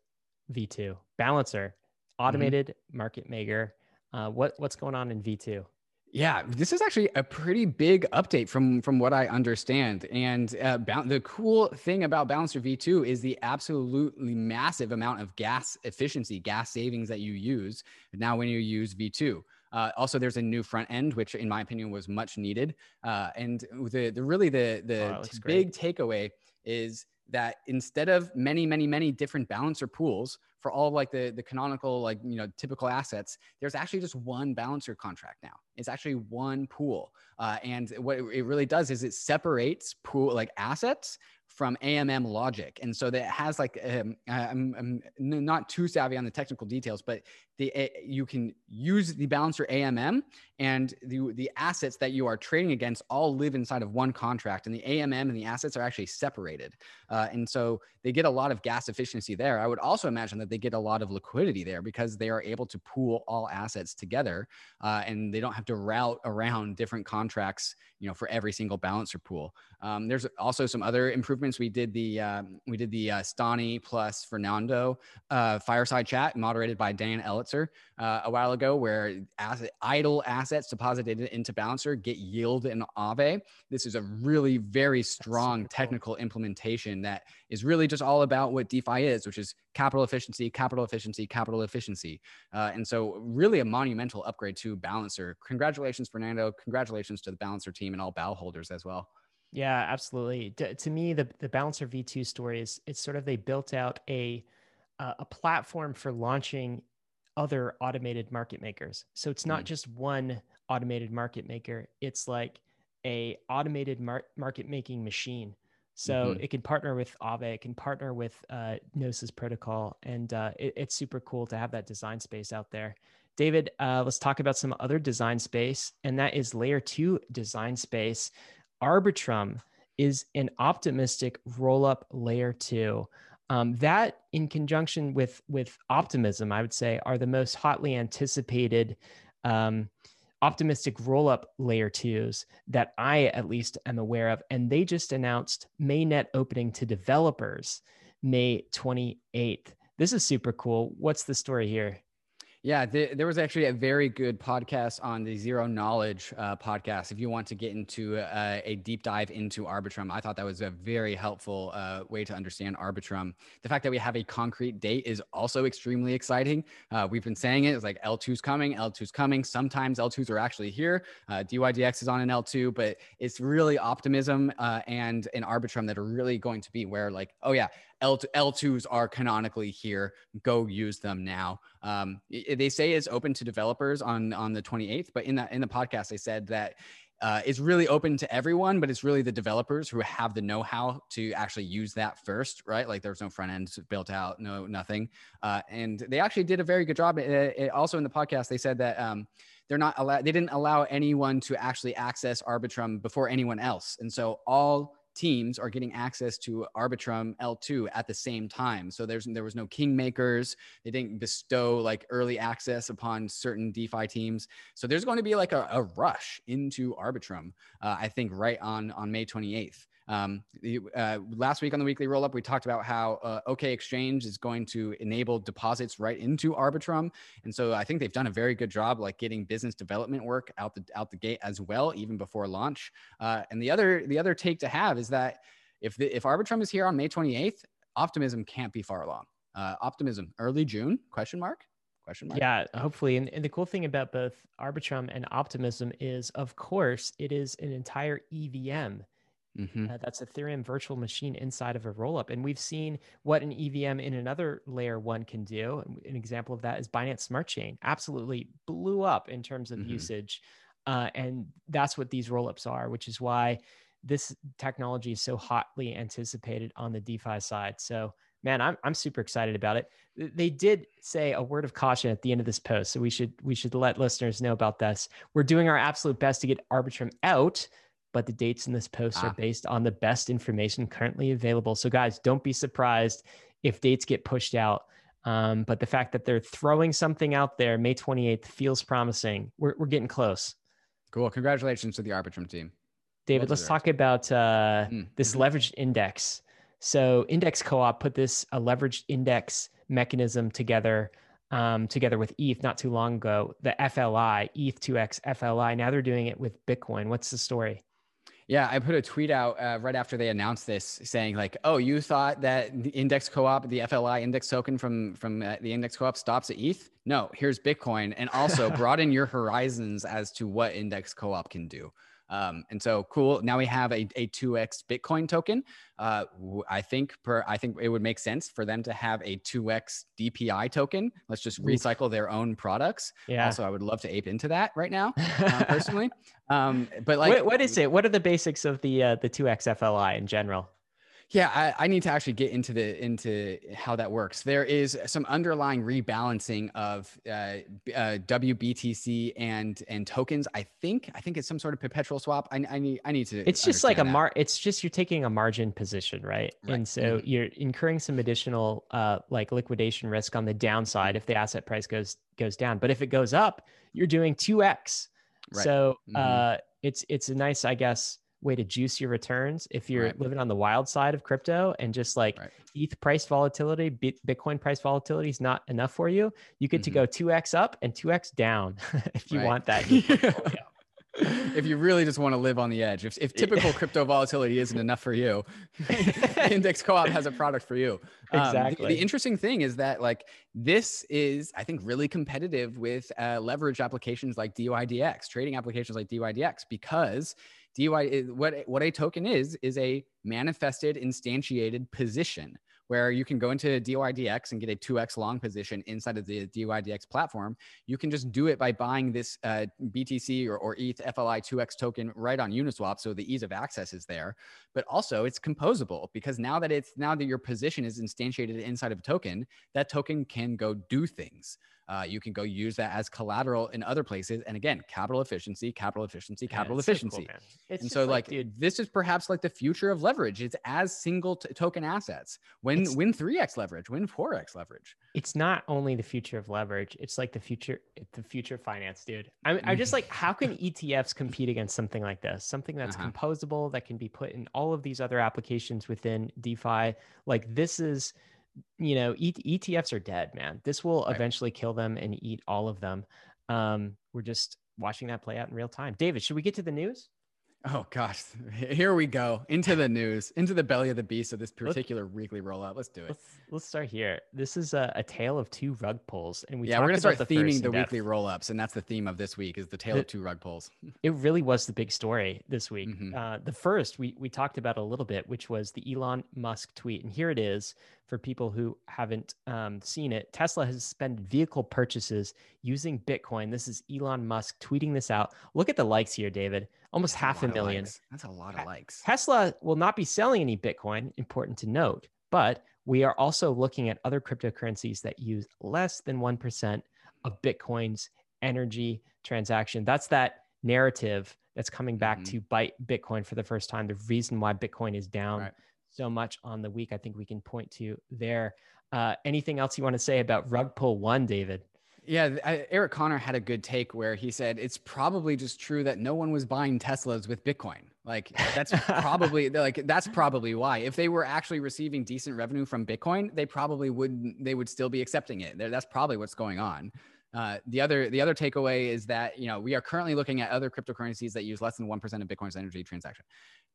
V two. Balancer, automated mm-hmm. market maker. Uh, what, what's going on in V two? Yeah, this is actually a pretty big update from, from what I understand. And uh, the cool thing about Balancer V two is the absolutely massive amount of gas efficiency, gas savings that you use now when you use V two. Uh, also, there's a new front end, which in my opinion was much needed. Uh, and the, the really the, the oh, big takeaway is that instead of many, many, many different Balancer pools for all of like the, the canonical, like, you know, typical assets, there's actually just one Balancer contract now. It's actually one pool. Uh, and what it really does is it separates pool like assets from A M M logic. And so that has like, um, I'm, I'm not too savvy on the technical details, but the, uh, you can use the Balancer A M M and the, the assets that you are trading against all live inside of one contract, and the A M M and the assets are actually separated. Uh, and so they get a lot of gas efficiency there. I would also imagine that they get a lot of liquidity there because they are able to pool all assets together uh, and they don't have to route around different contracts, you know, for every single Balancer pool. Um, there's also some other improvements. We did the, um, we did the uh, Stani plus Fernando uh, fireside chat moderated by Dan Ellis Uh, a while ago, where asset, idle assets deposited into Balancer get yield in Aave. This is a really very strong technical cool. implementation that is really just all about what DeFi is, which is capital efficiency, capital efficiency, capital efficiency. Uh, and so really a monumental upgrade to Balancer. Congratulations, Fernando. Congratulations to the Balancer team and all BAL holders as well. Yeah, absolutely. D to me, the, the Balancer V two story is it's sort of they built out a, uh, a platform for launching other automated market makers. So it's not mm. just one automated market maker. It's like a automated mar market making machine. So mm -hmm. it can partner with Aave, it can partner with uh, Gnosis protocol. And uh, it, it's super cool to have that design space out there. David, uh, let's talk about some other design space. And that is layer two design space. Arbitrum is an optimistic roll up layer two. Um, that in conjunction with, with Optimism, I would say, are the most hotly anticipated um, optimistic roll-up layer twos that I at least am aware of. And they just announced mainnet opening to developers May twenty-eighth. This is super cool. What's the story here? Yeah, there was actually a very good podcast on the Zero Knowledge uh, podcast. If you want to get into uh, a deep dive into Arbitrum, I thought that was a very helpful uh, way to understand Arbitrum. The fact that we have a concrete date is also extremely exciting. Uh, we've been saying it. It's like L two's coming, L two's coming. Sometimes L twos are actually here. Uh, dYdX is on an L two, but it's really Optimism uh, and an Arbitrum that are really going to be where like, oh yeah, L twos are canonically here. Go use them now. Um, they say it's open to developers on, on the twenty-eighth, but in the, in the podcast, they said that uh, it's really open to everyone, but it's really the developers who have the know-how to actually use that first, right? Like there's no front end built out, no, nothing. Uh, and they actually did a very good job. It, it, also in the podcast, they said that um, they're not allowed, they didn't allow anyone to actually access Arbitrum before anyone else. And so all teams are getting access to Arbitrum L two at the same time. So there's, there was no kingmakers. They didn't bestow like early access upon certain DeFi teams. So there's going to be like a, a rush into Arbitrum, uh, I think right on, on May twenty-eighth. Um, the, uh, last week on the weekly roll-up, we talked about how uh, OK Exchange is going to enable deposits right into Arbitrum. And so I think they've done a very good job like getting business development work out the, out the gate as well, even before launch. Uh, and the other, the other take to have is that if, the, if Arbitrum is here on May twenty-eighth, Optimism can't be far along. Uh, Optimism, early June, question mark? Question mark. Yeah, hopefully. And, and the cool thing about both Arbitrum and Optimism is, of course, it is an entire E V M. Mm-hmm. Uh, that's Ethereum virtual machine inside of a rollup. And we've seen what an E V M in another layer one can do. An example of that is Binance Smart Chain. Absolutely blew up in terms of mm-hmm. usage. Uh, and that's what these rollups are, which is why this technology is so hotly anticipated on the DeFi side. So man, I'm, I'm super excited about it. They did say a word of caution at the end of this post. So we should, we should let listeners know about this. We're doing our absolute best to get Arbitrum out, but the dates in this post ah. are based on the best information currently available. So guys, don't be surprised if dates get pushed out. Um, but the fact that they're throwing something out there, May twenty-eighth, feels promising. We're, we're getting close. Cool. Congratulations to the Arbitrum team. David, well let's talk about uh, mm. this leveraged index. So Index Co-op put this a leveraged index mechanism together, um, together with E T H not too long ago, the F L I, E T H two X F L I. Now they're doing it with Bitcoin. What's the story? Yeah, I put a tweet out uh, right after they announced this saying like, oh, you thought that the Index Co-op, the F L I index token from, from uh, the Index Co-op stops at E T H? No, here's Bitcoin. And also broaden your horizons as to what Index Co-op can do. Um, and so cool. Now we have a, a two X Bitcoin token. Uh, I think per, I think it would make sense for them to have a two X D P I token. Let's just recycle their own products. Yeah. Also, I would love to ape into that right now, uh, personally. Um, but like, what, what is it? What are the basics of the, uh, the two X F L I in general? Yeah, I, I need to actually get into the into how that works. There is some underlying rebalancing of uh, uh, W B T C and and tokens. I think I think it's some sort of perpetual swap. I, I need I need to. It's just like a mar. It's just you're taking a margin position, right? right. And so mm-hmm. you're incurring some additional uh, like liquidation risk on the downside if the asset price goes goes down. But if it goes up, you're doing two X. Right. So mm-hmm. uh, it's it's a nice, I guess, way to juice your returns if you're right. living on the wild side of crypto and just like right. E T H price volatility, Bitcoin price volatility is not enough for you. You get mm-hmm. to go two X up and two X down if you right. want that. If you really just want to live on the edge, if, if typical crypto volatility isn't enough for you, Index Co-op has a product for you. Um, exactly. The, the interesting thing is that like this is, I think, really competitive with uh, leverage applications like dYdX, trading applications like dYdX, because D Y, what, what a token is, is a manifested instantiated position where you can go into dYdX and get a two X long position inside of the dYdX platform. You can just do it by buying this uh, B T C or, or E T H F L I two X token right on Uniswap. So the ease of access is there, but also it's composable because now that it's now that your position is instantiated inside of a token, that token can go do things. Uh, you can go use that as collateral in other places. And again, capital efficiency, capital efficiency, capital yeah, it's efficiency. So cool, it's and so like, dude, this is perhaps like the future of leverage. It's as single t token assets. When, when three X leverage, when four X leverage. It's not only the future of leverage. It's like the future, the future of finance, dude. I'm, I'm just like, how can E T Fs compete against something like this? Something that's uh-huh. composable, that can be put in all of these other applications within DeFi. Like this is... you know, E T Fs are dead, man. This will right. eventually kill them and eat all of them. Um, we're just watching that play out in real time. David, should we get to the news? Oh gosh, here we go. Into the news, into the belly of the beast of this particular let's, weekly rollout. Let's do it. Let's, let's start here. This is a, a tale of two rug pulls. And we yeah, we're going to start the theming the weekly rollups. And that's the theme of this week is the tale it, of two rug pulls. It really was the big story this week. Mm-hmm. uh, the first we, we talked about a little bit, which was the Elon Musk tweet. And here it is for people who haven't um, seen it. Tesla has suspended vehicle purchases using Bitcoin. This is Elon Musk tweeting this out. Look at the likes here, David. Almost half a million. That's a lot of likes. Tesla will not be selling any Bitcoin, important to note, but we are also looking at other cryptocurrencies that use less than one percent of Bitcoin's energy transaction. That's that narrative that's coming back mm-hmm. to bite Bitcoin for the first time. The reason why Bitcoin is down right. so much on the week, I think we can point to there. Uh, anything else you want to say about rug pull one, David? Yeah, I, Eric Connor had a good take where he said, it's probably just true that no one was buying Teslas with Bitcoin. Like that's probably like that's probably why. If they were actually receiving decent revenue from Bitcoin, they probably wouldn't. They would still be accepting it. That's probably what's going on. Uh, the other the other takeaway is that you know we are currently looking at other cryptocurrencies that use less than one percent of Bitcoin's energy transaction.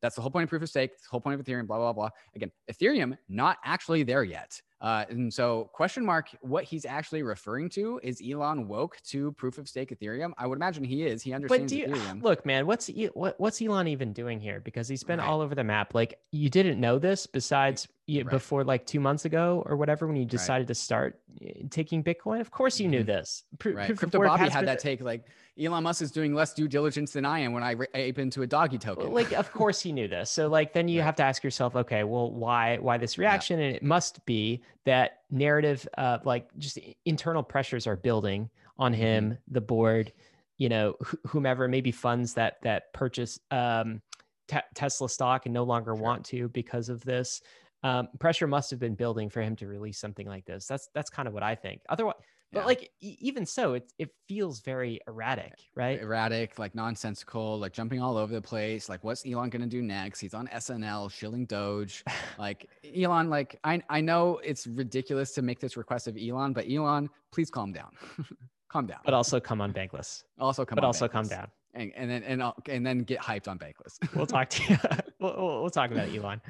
That's the whole point of proof of stake. The whole point of Ethereum. Blah blah blah. Again, Ethereum not actually there yet. Uh, and so question mark, what he's actually referring to is Elon woke to proof of stake Ethereum. I would imagine he is. He understands you, Ethereum. Look, man, what's, what, what's Elon even doing here? Because he's been right. all over the map. Like you didn't know this besides you, right. before like two months ago or whatever, when you decided right. to start taking Bitcoin. Of course you knew this. Pro right. Crypto Bobby had that take like Elon Musk is doing less due diligence than I am when I ape into a doggy token. Like, of course he knew this. So like, then you right. have to ask yourself, okay, well, why, why this reaction? Yeah. And it must be that narrative, uh, like just internal pressures are building on him, the board, you know, whomever maybe funds that that purchase um, te Tesla stock and no longer sure. want to because of this. Um, pressure must have been building for him to release something like this. That's that's kind of what I think. Otherwise, yeah. but like e even so, it it feels very erratic, right? Erratic, like nonsensical, like jumping all over the place. Like, what's Elon gonna do next? He's on S N L shilling Doge. Like Elon, like I I know it's ridiculous to make this request of Elon, but Elon, please calm down, calm down. But also come on Bankless. Also come. But on also Bankless. Come down. And, and then and and then get hyped on Bankless. We'll talk to you. we'll we'll talk about Elon.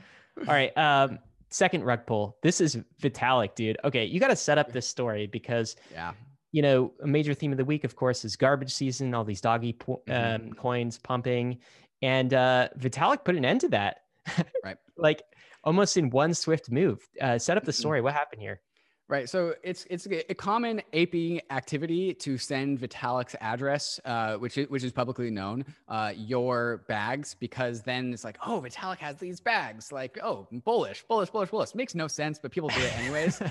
All right. Um, second rug pull. This is Vitalik, dude. Okay. You got to set up this story because, yeah. you know, a major theme of the week, of course, is garbage season, all these doggy po um, coins pumping. And uh, Vitalik put an end to that. Right. Like almost in one swift move. Uh, set up the story. What happened here? Right. So it's it's a common A P I activity to send Vitalik's address, uh, which, is, which is publicly known, uh, your bags, because then it's like, oh, Vitalik has these bags. Like, oh, bullish, bullish, bullish, bullish. Makes no sense, but people do it anyways.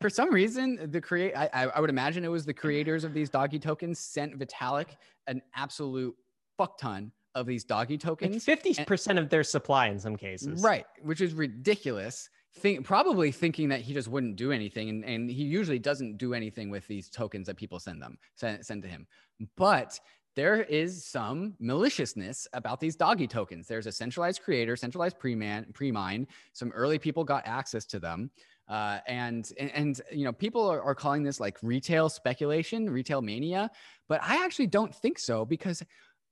For some reason, the create I, I would imagine it was the creators of these doggy tokens sent Vitalik an absolute fuck ton of these doggy tokens. Like fifty percent of their supply in some cases. Right, which is ridiculous. Think, probably thinking that he just wouldn't do anything, and, and he usually doesn't do anything with these tokens that people send them send, send to him. But there is some maliciousness about these doggy tokens. There's a centralized creator, centralized pre-man, pre-mine. Some early people got access to them. Uh, and, and, and, you know, people are, are calling this like retail speculation, retail mania. But I actually don't think so, because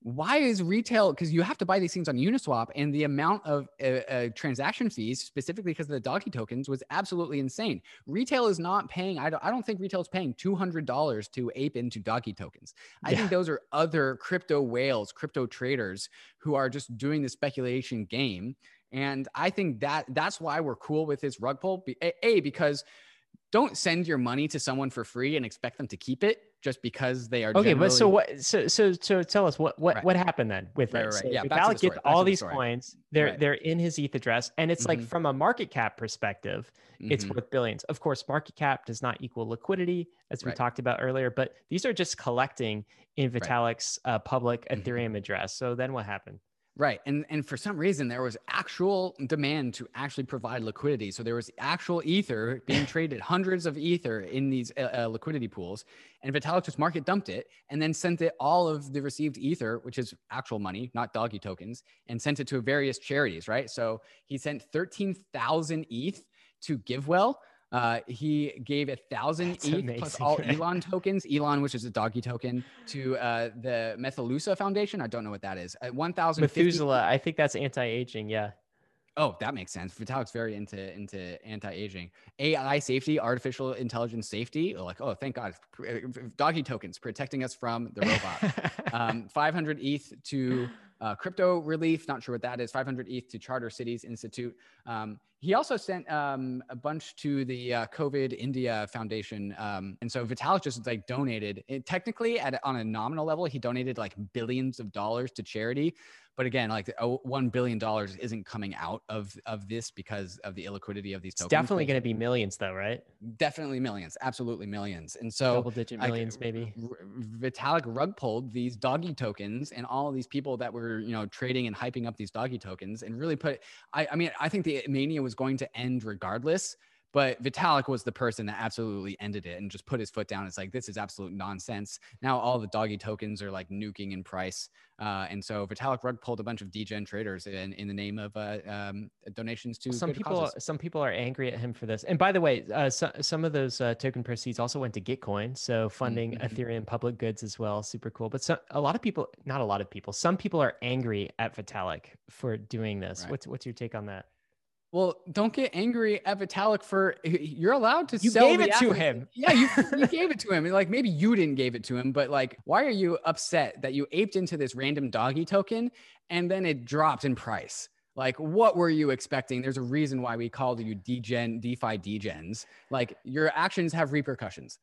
why is retail? Because you have to buy these things on Uniswap, and the amount of uh, uh, transaction fees, specifically because of the doggy tokens, was absolutely insane. Retail is not paying. I don't, I don't think retail is paying two hundred dollars to ape into doggy tokens. I yeah. think those are other crypto whales, crypto traders who are just doing the speculation game. And I think that that's why we're cool with this rug pull. A, a because don't send your money to someone for free and expect them to keep it just because they are. Okay, generally... but so what? So so so tell us what what right. what happened then with right, it? Right, right. So yeah, Vitalik gets all these coins. They're right. they're in his E T H address, and it's mm-hmm. like from a market cap perspective, mm-hmm. it's worth billions. Of course, market cap does not equal liquidity, as we right. talked about earlier. But these are just collecting in Vitalik's right. uh, public mm-hmm. Ethereum address. So then what happened? Right. And, and for some reason, there was actual demand to actually provide liquidity. So there was actual Ether being traded, hundreds of Ether in these uh, liquidity pools. And Vitalik just market dumped it and then sent it all of the received Ether, which is actual money, not doggy tokens, and sent it to various charities, right? So he sent thirteen thousand E T H to GiveWell. Uh, he gave a thousand E T H amazing. Plus all Elon tokens, Elon, which is a doggy token, to uh, the Methuselah Foundation. I don't know what that is. Uh, One thousand Methuselah. I think that's anti-aging. Yeah. Oh, that makes sense. Vitalik's very into into anti-aging, A I safety, artificial intelligence safety. Like, oh, thank God, doggy tokens protecting us from the robot. um, Five hundred E T H to. Uh, crypto relief, not sure what that is, five hundred E T H to Charter Cities Institute. Um, he also sent um, a bunch to the uh, COVID India Foundation. Um, and so Vitalik just like donated, it, technically at, on a nominal level, he donated like billions of dollars to charity. But again, like one billion dollars isn't coming out of, of this because of the illiquidity of these tokens. It's definitely going to be millions though, right? Definitely millions, absolutely millions. And so- Double digit millions I, maybe. Vitalik rug pulled these doggy tokens and all of these people that were you know, trading and hyping up these doggy tokens and really put, I, I mean, I think the mania was going to end regardless, But Vitalik was the person that absolutely ended it and just put his foot down. It's like, this is absolute nonsense. Now all the doggy tokens are like nuking in price. Uh, and so Vitalik rug pulled a bunch of degen traders in, in the name of uh, um, donations to some people. Causes. Some people are angry at him for this. And by the way, uh, so, some of those uh, token proceeds also went to Gitcoin. So funding mm-hmm. Ethereum public goods as well. Super cool. But so, a lot of people, not a lot of people, some people are angry at Vitalik for doing this. Right. What's, what's your take on that? Well, don't get angry at Vitalik for, you're allowed to you sell gave it to him. Yeah, you, you gave it to him. Like, maybe you didn't give it to him, but like, why are you upset that you aped into this random doggy token and then it dropped in price? Like, what were you expecting? There's a reason why we called you degen, DeFi degens. Like, your actions have repercussions.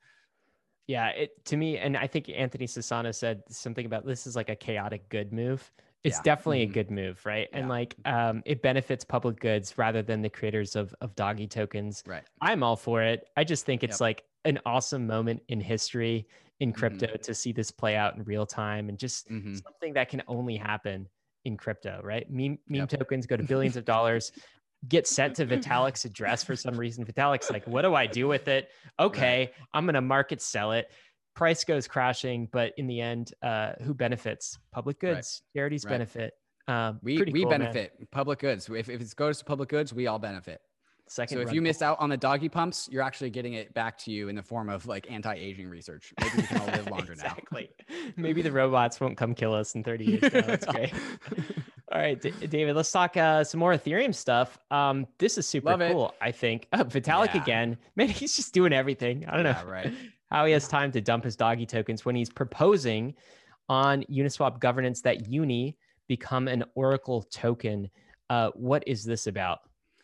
Yeah, it, to me, and I think Anthony Sasana said something about this is like a chaotic good move. It's yeah. definitely mm-hmm. a good move, right? Yeah. And like, um, it benefits public goods rather than the creators of of doggy tokens. Right. I'm all for it. I just think it's yep. like an awesome moment in history in crypto mm-hmm. to see this play out in real time, and just mm-hmm. something that can only happen in crypto, right? Meme, meme yep. tokens go to billions of dollars, get sent to Vitalik's address for some reason. Vitalik's like, what do I do with it? Okay, right. I'm gonna market sell it. Price goes crashing, but in the end, uh, who benefits? Public goods, right. charities right. benefit. Um, we we cool, benefit, man. Public goods. If, if it goes to public goods, we all benefit. Second so if you miss out on the doggy pumps, you're actually getting it back to you in the form of like anti-aging research. Maybe we can all live longer exactly. now. Exactly. Maybe the robots won't come kill us in thirty years. No, that's great. All right, D David, let's talk uh, some more Ethereum stuff. Um, this is super cool, I think. Uh, Vitalik yeah. again. Man, he's just doing everything. I don't yeah, know. Right. How he has time to dump his doggy tokens when he's proposing on Uniswap governance that Uni become an Oracle token. Uh, what is this about?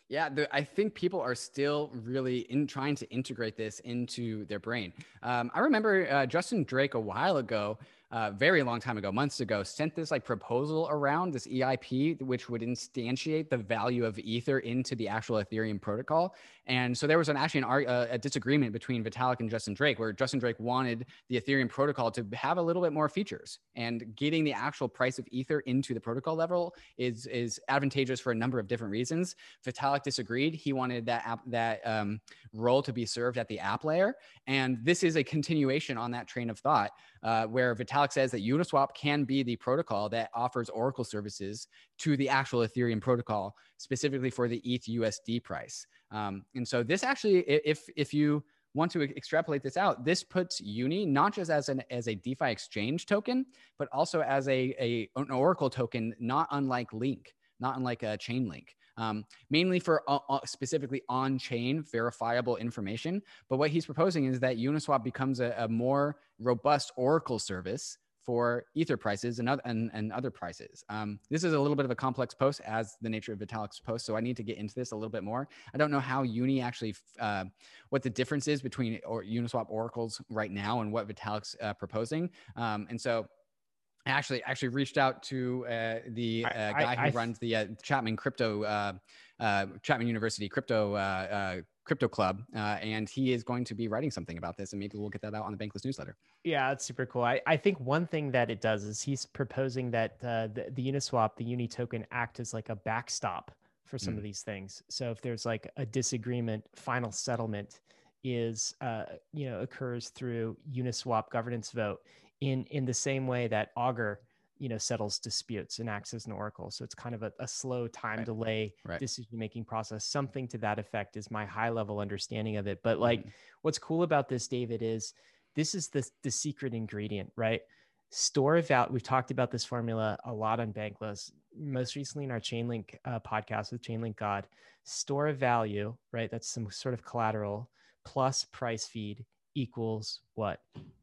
Yeah, the, I think people are still really in trying to integrate this into their brain. Um, I remember uh, Justin Drake a while ago, uh, very long time ago, months ago, sent this like proposal around, this E I P, which would instantiate the value of Ether into the actual Ethereum protocol. And so there was an, actually an, uh, a disagreement between Vitalik and Justin Drake, where Justin Drake wanted the Ethereum protocol to have a little bit more features, and getting the actual price of Ether into the protocol level is, is advantageous for a number of different reasons. Vitalik disagreed. He wanted that, app, that um, role to be served at the app layer. And this is a continuation on that train of thought, uh, where Vitalik says that Uniswap can be the protocol that offers Oracle services to the actual Ethereum protocol, specifically for the E T H U S D price. Um, and so this actually, if, if you want to extrapolate this out, this puts Uni not just as, an, as a DeFi exchange token, but also as a, a, an Oracle token, not unlike Link, not unlike a Chainlink. Um, mainly for uh, specifically on-chain verifiable information. But what he's proposing is that Uniswap becomes a, a more robust Oracle service for Ether prices and other, and, and other prices. Um, this is a little bit of a complex post, as the nature of Vitalik's post, so I need to get into this a little bit more. I don't know how Uni actually, uh, what the difference is between or Uniswap oracles right now and what Vitalik's uh, proposing. Um, and so I actually, actually reached out to uh, the uh, guy I, I, who I, runs the uh, Chapman Crypto, uh, uh, Chapman University Crypto uh, uh, Crypto Club, uh, and he is going to be writing something about this, and maybe we'll get that out on the Bankless newsletter. Yeah, that's super cool. I, I think one thing that it does is he's proposing that uh, the, the Uniswap, the Uni token, act as like a backstop for some mm. of these things. So if there's like a disagreement, final settlement is uh, you know occurs through Uniswap governance vote. In, in the same way that Augur, you know, settles disputes and acts as an oracle. So it's kind of a, a slow time right. delay right. decision-making process. Something to that effect is my high-level understanding of it. But like, mm. what's cool about this, David, is this is the, the secret ingredient, right? Store of value. We've talked about this formula a lot on Bankless, most recently in our Chainlink uh, podcast with Chainlink God. Store of value, right? That's some sort of collateral plus price feed equals what?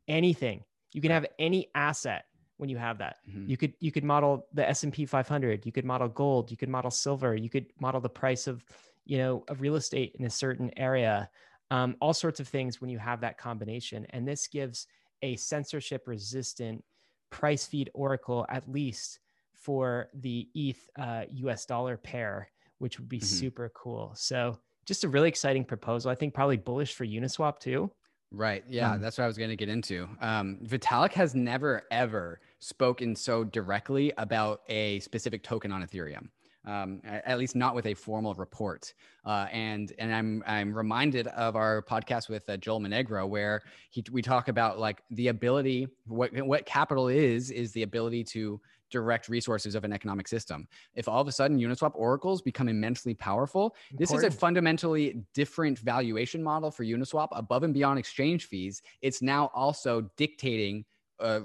Anything. You can have any asset when you have that. Mm-hmm. You could you could model the S and P five hundred. You could model gold. You could model silver. You could model the price of, you know, of real estate in a certain area. Um, all sorts of things when you have that combination. And this gives a censorship-resistant price feed oracle, at least for the E T H uh, U S dollar pair, which would be mm-hmm. super cool. So just a really exciting proposal. I think probably bullish for Uniswap too. Right. Yeah, um, that's what I was going to get into. Um, Vitalik has never, ever spoken so directly about a specific token on Ethereum. um, at least not with a formal report. Uh, and and I'm I'm reminded of our podcast with uh, Joel Monegro, where he we talk about like the ability, what what capital is is the ability to direct resources of an economic system. If all of a sudden Uniswap oracles become immensely powerful, this Important. is a fundamentally different valuation model for Uniswap above and beyond exchange fees. It's now also dictating uh,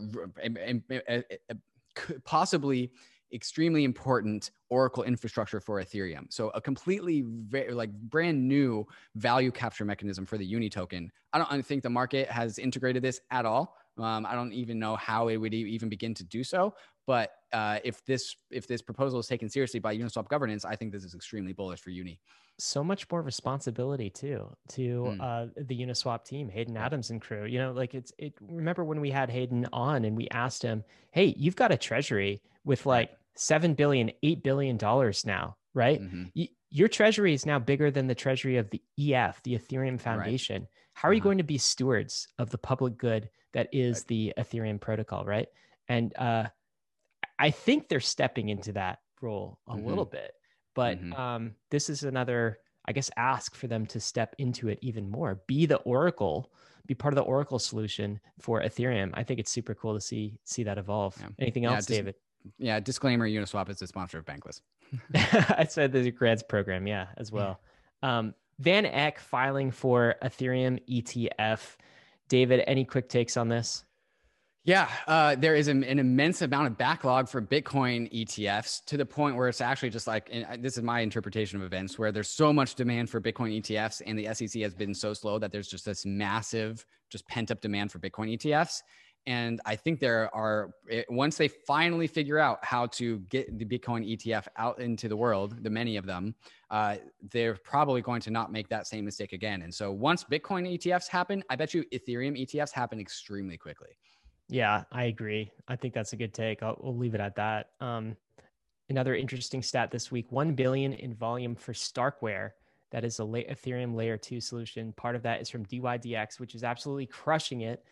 possibly extremely important Oracle infrastructure for Ethereum. So a completely like brand new value capture mechanism for the Uni token. I don't, I don't think the market has integrated this at all. Um, I don't even know how it would even begin to do so. But uh, if this if this proposal is taken seriously by Uniswap governance, I think this is extremely bullish for Uni. So much more responsibility too to mm. uh, the Uniswap team, Hayden yeah. Adams and crew. You know, like it's it. Remember when we had Hayden on and we asked him, "Hey, you've got a treasury with like seven billion, eight billion dollars now, right? Mm-hmm. y- your treasury is now bigger than the treasury of the E F, the Ethereum Foundation. Right. How are uh-huh. you going to be stewards of the public good that is right. the Ethereum protocol, right?" And uh, I think they're stepping into that role a mm-hmm. little bit, but mm-hmm. um, this is another, I guess, ask for them to step into it even more, be the Oracle, be part of the Oracle solution for Ethereum. I think it's super cool to see, see that evolve. Yeah. Anything yeah, else, dis- David? Yeah. Disclaimer, Uniswap is the sponsor of Bankless. I said there's a grants program. Yeah. As well. Yeah. Um, Van Eck filing for Ethereum E T F. David, any quick takes on this? Yeah, uh, there is an, an immense amount of backlog for Bitcoin E T Fs to the point where it's actually just like, and this is my interpretation of events, where there's so much demand for Bitcoin E T Fs and the S E C has been so slow that there's just this massive, just pent up demand for Bitcoin E T Fs. And I think there are, once they finally figure out how to get the Bitcoin E T F out into the world, the many of them, uh, they're probably going to not make that same mistake again. And so once Bitcoin E T Fs happen, I bet you Ethereum E T Fs happen extremely quickly. Yeah, I agree. I think that's a good take. I'll, we'll leave it at that. Um, another interesting stat this week, one billion dollars in volume for Starkware. That is a la- Ethereum layer two solution. Part of that is from dYdX, which is absolutely crushing it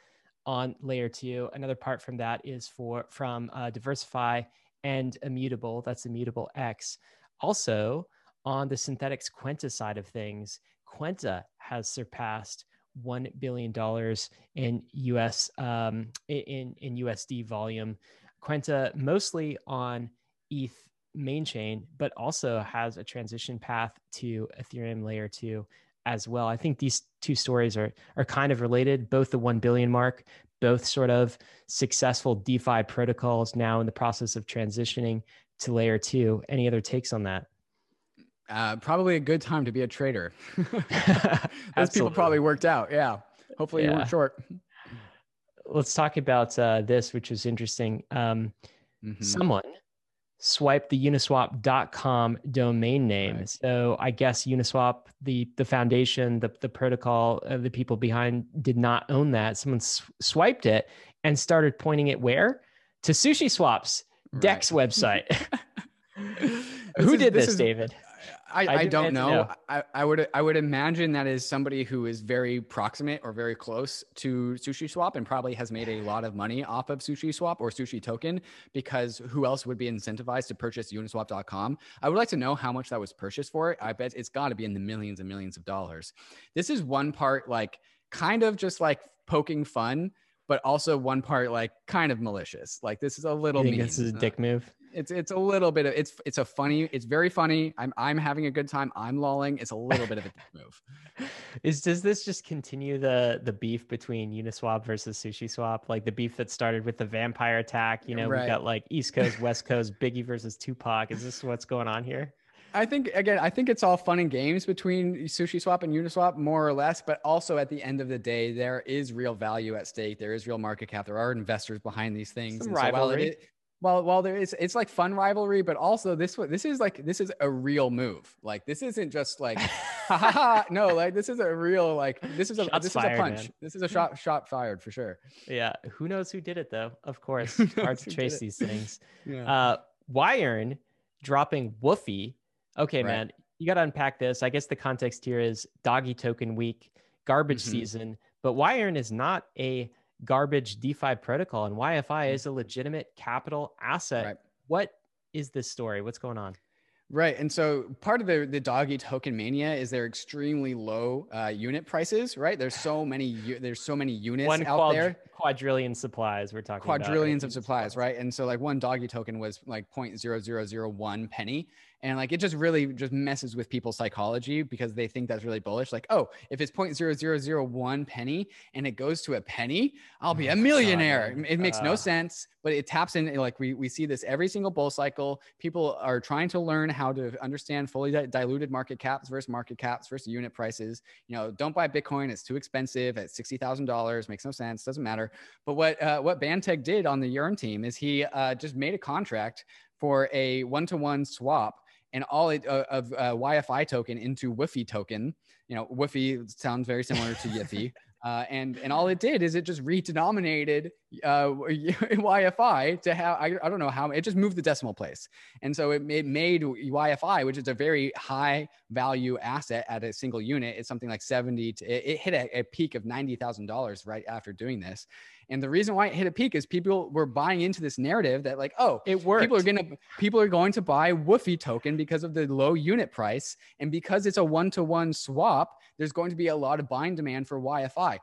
on layer two. Another part from that is for from uh, Diversify and Immutable. That's Immutable X. Also, on the synthetics Kwenta side of things, Kwenta has surpassed one billion dollars in U S um, in, in U S D volume. Kwenta mostly on E T H main chain, but also has a transition path to Ethereum layer two as well. I think these two stories are are kind of related, both the one billion mark, both sort of successful DeFi protocols now in the process of transitioning to layer two. Any other takes on that? Uh, probably a good time to be a trader. Those people probably worked out. Yeah. Hopefully yeah. you weren't short. Let's talk about uh, this, which is interesting. Um, mm-hmm. Someone swiped the uniswap dot com domain name. Right. So I guess Uniswap, the the foundation, the, the protocol of the people behind did not own that. Someone sw- swiped it and started pointing it where? To SushiSwap's right. D E X website. Who is, did this, this is, David? I, I, I don't know. know. I, I would I would imagine that is somebody who is very proximate or very close to SushiSwap and probably has made a lot of money off of SushiSwap or Sushi Token, because who else would be incentivized to purchase Uniswap dot com? I would like to know how much that was purchased for. I bet it's got to be in the millions and millions of dollars. This is one part like kind of just like poking fun, but also one part like kind of malicious. Like this is a little. You think mean. This is a dick move? It's it's a little bit of it's it's a funny it's very funny. I'm I'm having a good time. I'm lolling. It's a little bit of a move. Is does this just continue the the beef between Uniswap versus SushiSwap? Like the beef that started with the vampire attack. You know, right. We got like East Coast, West Coast, Biggie versus Tupac. Is this what's going on here? I think again, I think it's all fun and games between SushiSwap and Uniswap, more or less. But also, at the end of the day, there is real value at stake. There is real market cap. There are investors behind these things. Some rivalry. Well, while there is, it's like fun rivalry, but also this this is like, this is a real move. Like this isn't just like, ha, ha, ha. No, like this is a real, like this is a, Shots this fired, is a punch. Man. This is a shot, shot fired for sure. Yeah. Who knows who did it though? Of course, hard to trace these things. Yeah. Uh, Yearn dropping Woofy. Okay, right. Man, you got to unpack this. I guess the context here is doggy token week, garbage mm-hmm. season, but Yearn is not a garbage DeFi protocol, and Y F I is a legitimate capital asset. Right. What is this story? What's going on? Right. And so part of the, the doggy token mania is they're extremely low uh, unit prices, right? There's so many, there's so many units one out quadri- there. Quadrillion supplies we're talking Quadrillions about. Quadrillions of supplies, right? And so like one doggy token was like zero point zero zero zero one penny. And like, it just really just messes with people's psychology because they think that's really bullish. Like, oh, if it's zero point zero zero zero one penny and it goes to a penny, I'll be a millionaire. It makes uh, no sense, but it taps in. Like we, we see this every single bull cycle. People are trying to learn how to understand fully di- diluted market caps versus market caps versus unit prices. You know, don't buy Bitcoin. It's too expensive at sixty thousand dollars. Makes no sense. Doesn't matter. But what, uh, what Bantech did on the Yearn team is he uh, just made a contract for a one-to-one swap and all it, uh, of uh, Y F I token into Woofy token. You know, Woofy sounds very similar to Yiffy. Uh, and, and all it did is it just redenominated uh, Y F I to how, I, I don't know how, it just moved the decimal place. And so it, it made Y F I, which is a very high value asset at a single unit. It's something like seventy, to, it, it hit a, a peak of ninety thousand dollars right after doing this. And the reason why it hit a peak is people were buying into this narrative that like, oh, it worked. People are going to people are going to buy Woofy token because of the low unit price. And because it's a one-to-one swap, there's going to be a lot of buying demand for Y F I.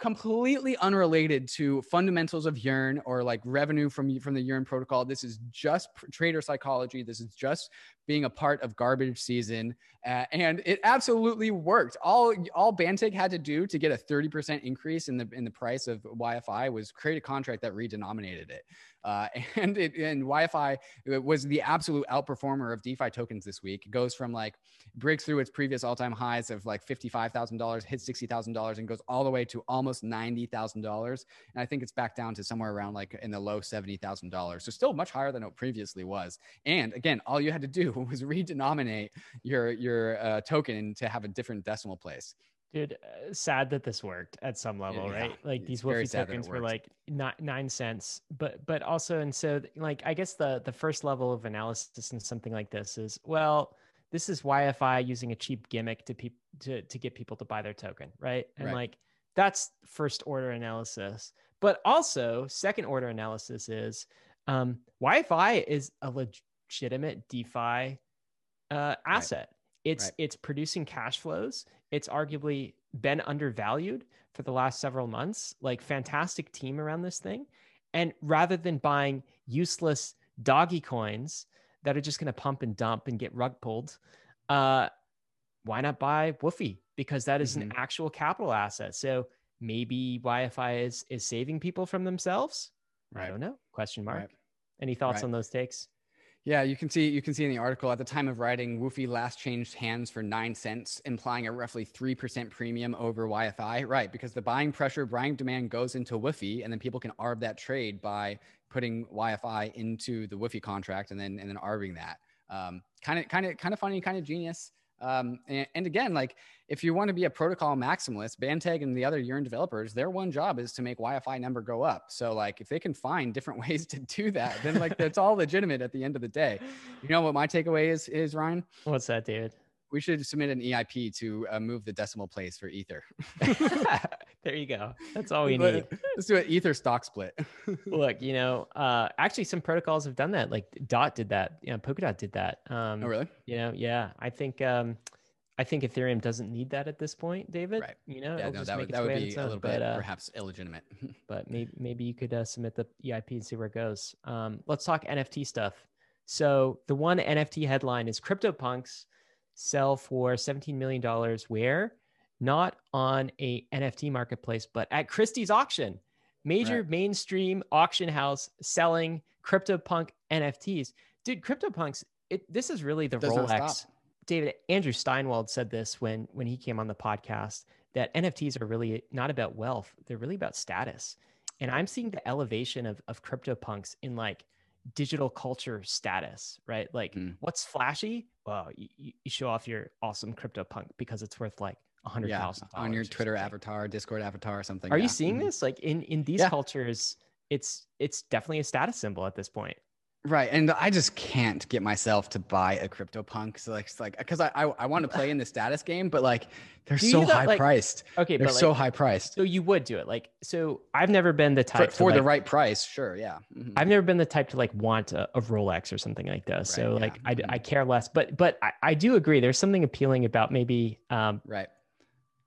Completely unrelated to fundamentals of Yearn or like revenue from, from the Yearn protocol. This is just trader psychology. This is just being a part of garbage season. Uh, and it absolutely worked. All all Bantech had to do to get a thirty percent increase in the in the price of Y F I was create a contract that redenominated it. Uh, and it, and Y F I was the absolute outperformer of DeFi tokens this week. It goes from like, breaks through its previous all-time highs of like fifty-five thousand dollars, hits sixty thousand dollars and goes all the way to almost ninety thousand dollars. And I think it's back down to somewhere around like in the low seventy thousand dollars. So still much higher than it previously was. And again, all you had to do was redenominate your your uh, token to have a different decimal place. Dude, uh, sad that this worked at some level, yeah, right? Like these Woofy tokens were like not nine cents, but but also, and so like I guess the the first level of analysis in something like this is, well, this is Y F I using a cheap gimmick to people to to get people to buy their token, right? And right. like that's first order analysis, but also second order analysis is um, Y F I is a legitimate DeFi uh, asset. Right. It's right. it's producing cash flows. It's arguably been undervalued for the last several months, like fantastic team around this thing. And rather than buying useless doggy coins that are just going to pump and dump and get rug pulled, uh, why not buy Woofy? Because that is mm-hmm. an actual capital asset. So maybe Y F I is, is saving people from themselves. Right. I don't know. Question mark. Right. Any thoughts right. on those takes? Yeah, you can see you can see in the article at the time of writing, Woofy last changed hands for nine cents, implying a roughly three percent premium over Y F I. Right, because the buying pressure, buying demand goes into Woofy, and then people can arb that trade by putting Y F I into the Woofy contract, and then and then arbing that. Kind of, kind of, kind of funny, kind of genius. Um, and, and again, like if you want to be a protocol maximalist, Bantech and the other Yearn developers, their one job is to make Y F I number go up. So like if they can find different ways to do that, then like that's all legitimate at the end of the day. You know what my takeaway is, is Ryan? What's that, David? We should submit an E I P to uh, move the decimal place for Ether. There you go. That's all we need. Let's do an Ether stock split. Look, you know, uh, actually some protocols have done that. Like Dot did that. You know, Polkadot did that. Um, oh, really? You know, yeah. I think um, I think Ethereum doesn't need that at this point, David. Right. You know, yeah, no, that would, that would be a little bit uh, perhaps illegitimate. But maybe, maybe you could uh, submit the E I P and see where it goes. Um, let's talk N F T stuff. So the one N F T headline is CryptoPunks sell for seventeen million dollars, where not on a N F T marketplace, but at Christie's auction, major right. mainstream auction house selling CryptoPunk N F Ts. Dude, CryptoPunks, it, this is really the Rolex. David, Andrew Steinwald said this when, when he came on the podcast, that N F Ts are really not about wealth. They're really about status. And I'm seeing the elevation of, of CryptoPunks in like digital culture status, right? Like mm. what's flashy? Well, you, you show off your awesome CryptoPunk because it's worth like a hundred thousand yeah, on your Twitter avatar, Discord avatar, or something. Are yeah. you seeing mm-hmm. this? Like in, in these yeah. cultures, it's, it's definitely a status symbol at this point. Right. And I just can't get myself to buy a CryptoPunk. So like, it's like, because I, I, I want to play in the status game, but like they're so that, high like, priced. Okay. They're but so like, high priced. So you would do it. Like, so I've never been the type for, to for like, the right price. Sure. Yeah. Mm-hmm. I've never been the type to like want a, a Rolex or something like that. Right, so yeah. like, I, mm-hmm. I care less, but, but I, I do agree. There's something appealing about maybe, um, right.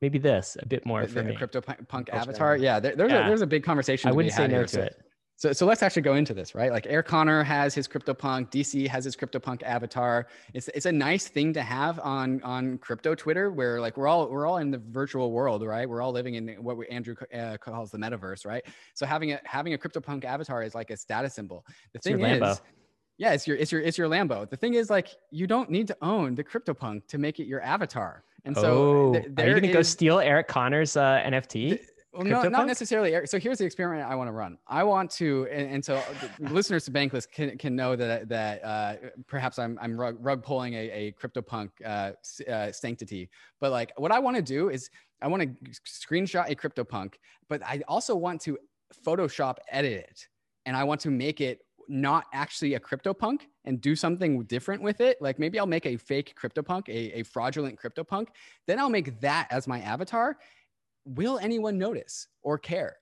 Maybe this a bit more the, for the me. CryptoPunk avatar. Right. Yeah. There, there's yeah. a, there's a big conversation. I wouldn't say no to it. it. So, so let's actually go into this, right? Like Air Connor has his CryptoPunk, D C has his CryptoPunk avatar. It's it's a nice thing to have on on crypto Twitter, where like we're all we're all in the virtual world, right? We're all living in what we, Andrew uh, calls the metaverse, right? So having a having a CryptoPunk avatar is like a status symbol. The thing is, Lambo. yeah, it's your it's your it's your Lambo. The thing is, like you don't need to own the CryptoPunk to make it your avatar. And so, oh, th there are you going to go steal Eric Connor's uh, N F T? Well, no, not necessarily. So here's the experiment I want to run. I want to, and, and so listeners to Bankless can, can know that that uh, perhaps I'm I'm rug, rug pulling a, a CryptoPunk uh, uh, sanctity. But like what I want to do is I want to screenshot a CryptoPunk, but I also want to Photoshop edit it, and I want to make it not actually a CryptoPunk and do something different with it. Like maybe I'll make a fake CryptoPunk, a, a fraudulent CryptoPunk. Then I'll make that as my avatar. Will anyone notice or care?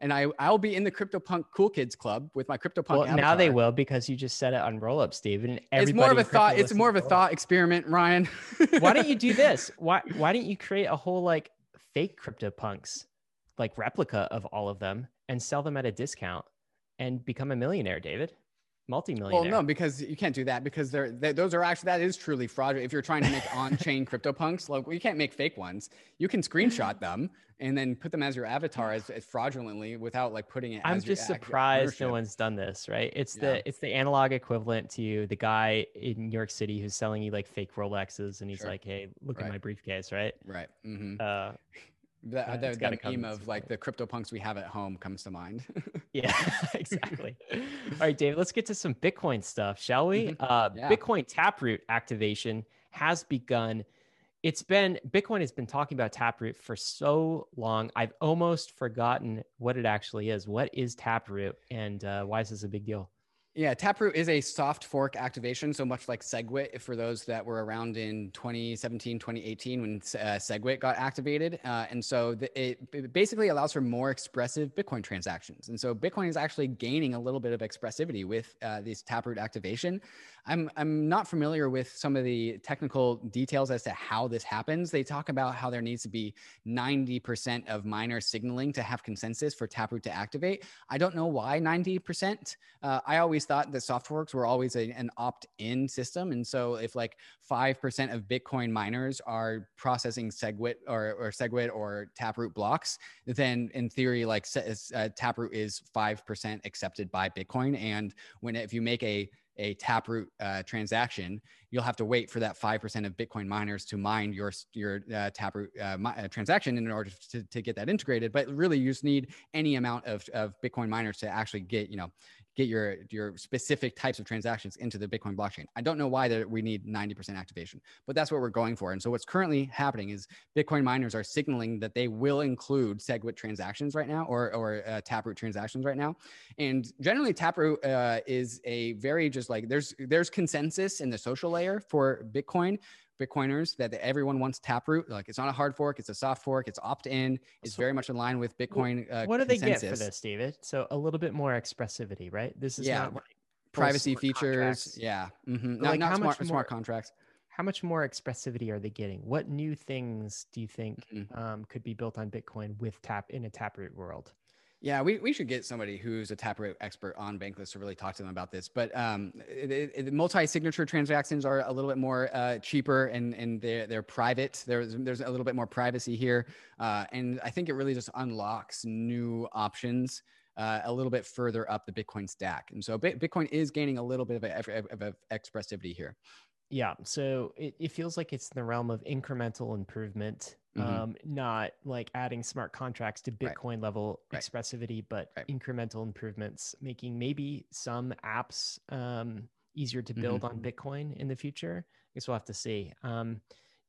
And I, I'll be in the CryptoPunk Cool Kids Club with my CryptoPunk Well, avatar. Now they will, because you just said it on Rollup, Steve. And everybody it's more of a thought. It's more of a thought experiment, Ryan. Why don't you do this? Why Why don't you create a whole like fake CryptoPunks, like replica of all of them, and sell them at a discount and become a millionaire, David? Multi-millionaire. Well, no, because you can't do that, because they're, they, those are actually, that is truly fraudulent. If you're trying to make on-chain CryptoPunks, like, well, you can't make fake ones. You can screenshot them and then put them as your avatar as, as fraudulently without like putting it. I'm as just your, surprised no one's done this, right? It's yeah. the it's the analog equivalent to the guy in New York City who's selling you like fake Rolexes, and he's sure. like, hey, look right. at my briefcase, right? Right. Mm-hmm. uh, That, yeah, that, that meme of like the CryptoPunks we have at home comes to mind. Yeah, exactly. All right, Dave, let's get to some Bitcoin stuff, shall we? Mm-hmm. uh, yeah. Bitcoin Taproot activation has begun. It's been, Bitcoin has been talking about Taproot for so long. I've almost forgotten what it actually is. What is Taproot, and uh, why is this a big deal? Yeah, Taproot is a soft fork activation, so much like SegWit for those that were around in twenty seventeen, twenty eighteen when uh, SegWit got activated. Uh, and so the, it, it basically allows for more expressive Bitcoin transactions. And so Bitcoin is actually gaining a little bit of expressivity with uh, this Taproot activation. I'm, I'm not familiar with some of the technical details as to how this happens. They talk about how there needs to be ninety percent of miner signaling to have consensus for Taproot to activate. I don't know why ninety percent. Uh, I always thought that softforks were always a, an opt-in system. And so if like five percent of Bitcoin miners are processing SegWit or, or SegWit or Taproot blocks, then in theory, like uh, Taproot is five percent accepted by Bitcoin. And when, if you make a, a Taproot uh, transaction, you'll have to wait for that five percent of Bitcoin miners to mine your, your uh, Taproot uh, uh, transaction in order to, to get that integrated. But really you just need any amount of, of Bitcoin miners to actually get, you know, get your, your specific types of transactions into the Bitcoin blockchain. I don't know why that we need ninety percent activation, but that's what we're going for. And so what's currently happening is Bitcoin miners are signaling that they will include SegWit transactions right now, or, or uh, Taproot transactions right now. And generally Taproot uh, is a very just like, there's, there's consensus in the social layer for Bitcoin. Bitcoiners that everyone wants Taproot. Like it's not a hard fork, it's a soft fork, it's opt-in. It's so, very much in line with Bitcoin uh, What do they consensus. Get for this, David? So a little bit more expressivity, right? This is yeah. not like privacy features. Contracts. Yeah. Mm-hmm. Not, like not smart, more, smart contracts. How much more expressivity are they getting? What new things do you think mm-hmm. um, could be built on Bitcoin with tap in a Taproot world? Yeah, we, we should get somebody who's a Taproot expert on Bankless to really talk to them about this. But um, multi-signature transactions are a little bit more uh, cheaper, and, and they're, they're private. There's, there's a little bit more privacy here. Uh, and I think it really just unlocks new options uh, a little bit further up the Bitcoin stack. And so Bitcoin is gaining a little bit of, a, of a expressivity here. Yeah, so it, it feels like it's in the realm of incremental improvement. Mm-hmm. Um, not like adding smart contracts to Bitcoin right. level right. expressivity, but right. incremental improvements, making maybe some apps um, easier to build mm-hmm. on Bitcoin in the future. I guess we'll have to see. Um,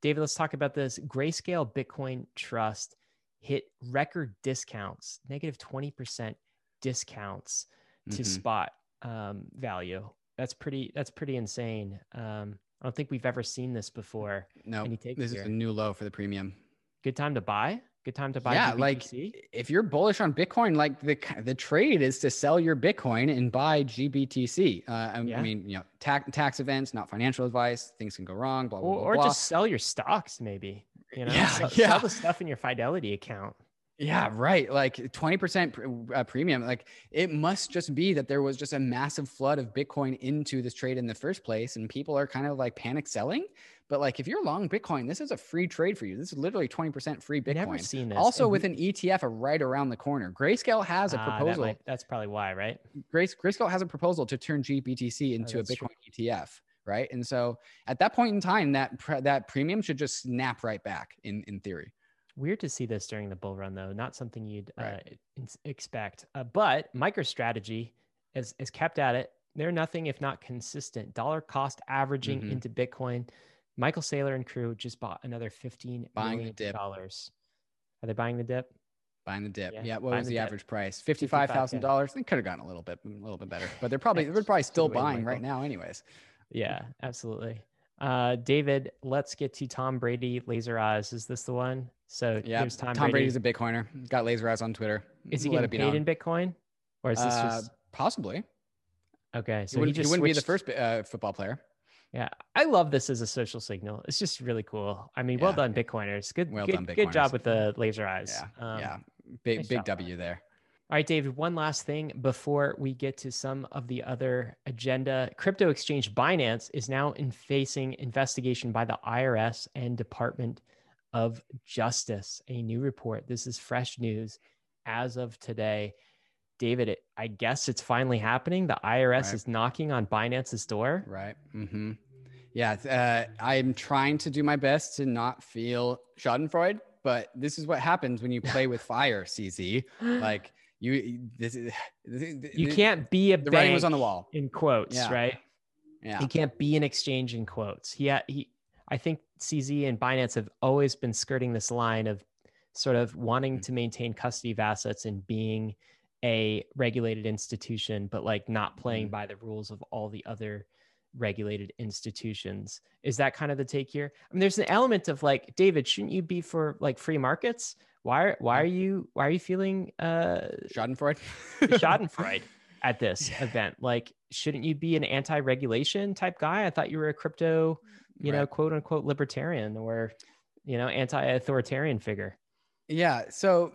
David, let's talk about this. Grayscale Bitcoin Trust hit record discounts, negative twenty percent discounts to mm-hmm. spot um, value that's pretty, that's pretty insane. Um, I don't think we've ever seen this before. No, nope. This is here? a new low for the premium. Good time to buy. Good time to buy. Yeah, G B T C. Like if you're bullish on Bitcoin, like the the trade is to sell your Bitcoin and buy G B T C. Uh, I, yeah. I mean, you know, tax tax events, not financial advice. Things can go wrong. Blah blah or, blah. Or blah. Just sell your stocks, maybe. You know, yeah, sell, yeah. sell the stuff in your Fidelity account. Yeah, right. Like twenty percent premium. Like it must just be that there was just a massive flood of Bitcoin into this trade in the first place. And people are kind of like panic selling. But like, if you're long Bitcoin, this is a free trade for you. This is literally twenty percent free Bitcoin. Never seen this. Also and with an E T F right around the corner. Grayscale has a proposal. Uh, that might, that's probably why, right? Grace, Grayscale has a proposal to turn G B T C into oh, a Bitcoin true. E T F. Right. And so at that point in time, that, that premium should just snap right back in, in theory. Weird to see this during the bull run, though. Not something you'd right. uh, expect. Uh, but MicroStrategy is, is kept at it. They're nothing if not consistent. Dollar cost averaging mm-hmm. into Bitcoin. Michael Saylor and crew just bought another fifteen buying million the dip. dollars. Are they buying the dip? Buying the dip. Yeah. yeah. What buying was the, the average price? Fifty-five thousand yeah. dollars. They could have gotten a little bit, a little bit better. But they're probably they're probably still buying right now, anyways. Yeah, absolutely. Uh, David, let's get to Tom Brady. Laser eyes. Is this the one? So yeah, there's Tom, Tom Brady. Brady's a Bitcoiner. Got laser eyes on Twitter. Is he getting paid known. in Bitcoin, or is this uh, just possibly? Okay, so he, just he wouldn't switched... be the first uh, football player. Yeah, I love this as a social signal. It's just really cool. I mean, yeah. well done, Bitcoiners. Good, well good, done, Bitcoiners. Good job with the laser eyes. Yeah, um, yeah. big nice big job. W there. All right, David, one last thing before we get to some of the other agenda. Crypto exchange Binance is now in facing investigation by the I R S and Department of Justice. A new report. This is fresh news as of today. David, it, I guess it's finally happening. The I R S right. is knocking on Binance's door. Right. Mm-hmm. Yeah. Uh, I'm trying to do my best to not feel schadenfreude, but this is what happens when you play with fire, C Z. Like, You this is this, you can't be a the bank writing was on the wall in quotes, yeah. right? Yeah, he can't be an exchange in quotes. He, he, I think C Z and Binance have always been skirting this line of sort of wanting to maintain custody of assets and being a regulated institution, but like not playing by the rules of all the other regulated institutions. Is that kind of the take here? I mean, there's an element of like, David, shouldn't you be for like free markets? Why, why are you, why are you feeling uh, schadenfreude? schadenfreude at this yeah. event? Like, shouldn't you be an anti-regulation type guy? I thought you were a crypto, you right. know, quote unquote libertarian or, you know, anti-authoritarian figure. Yeah. So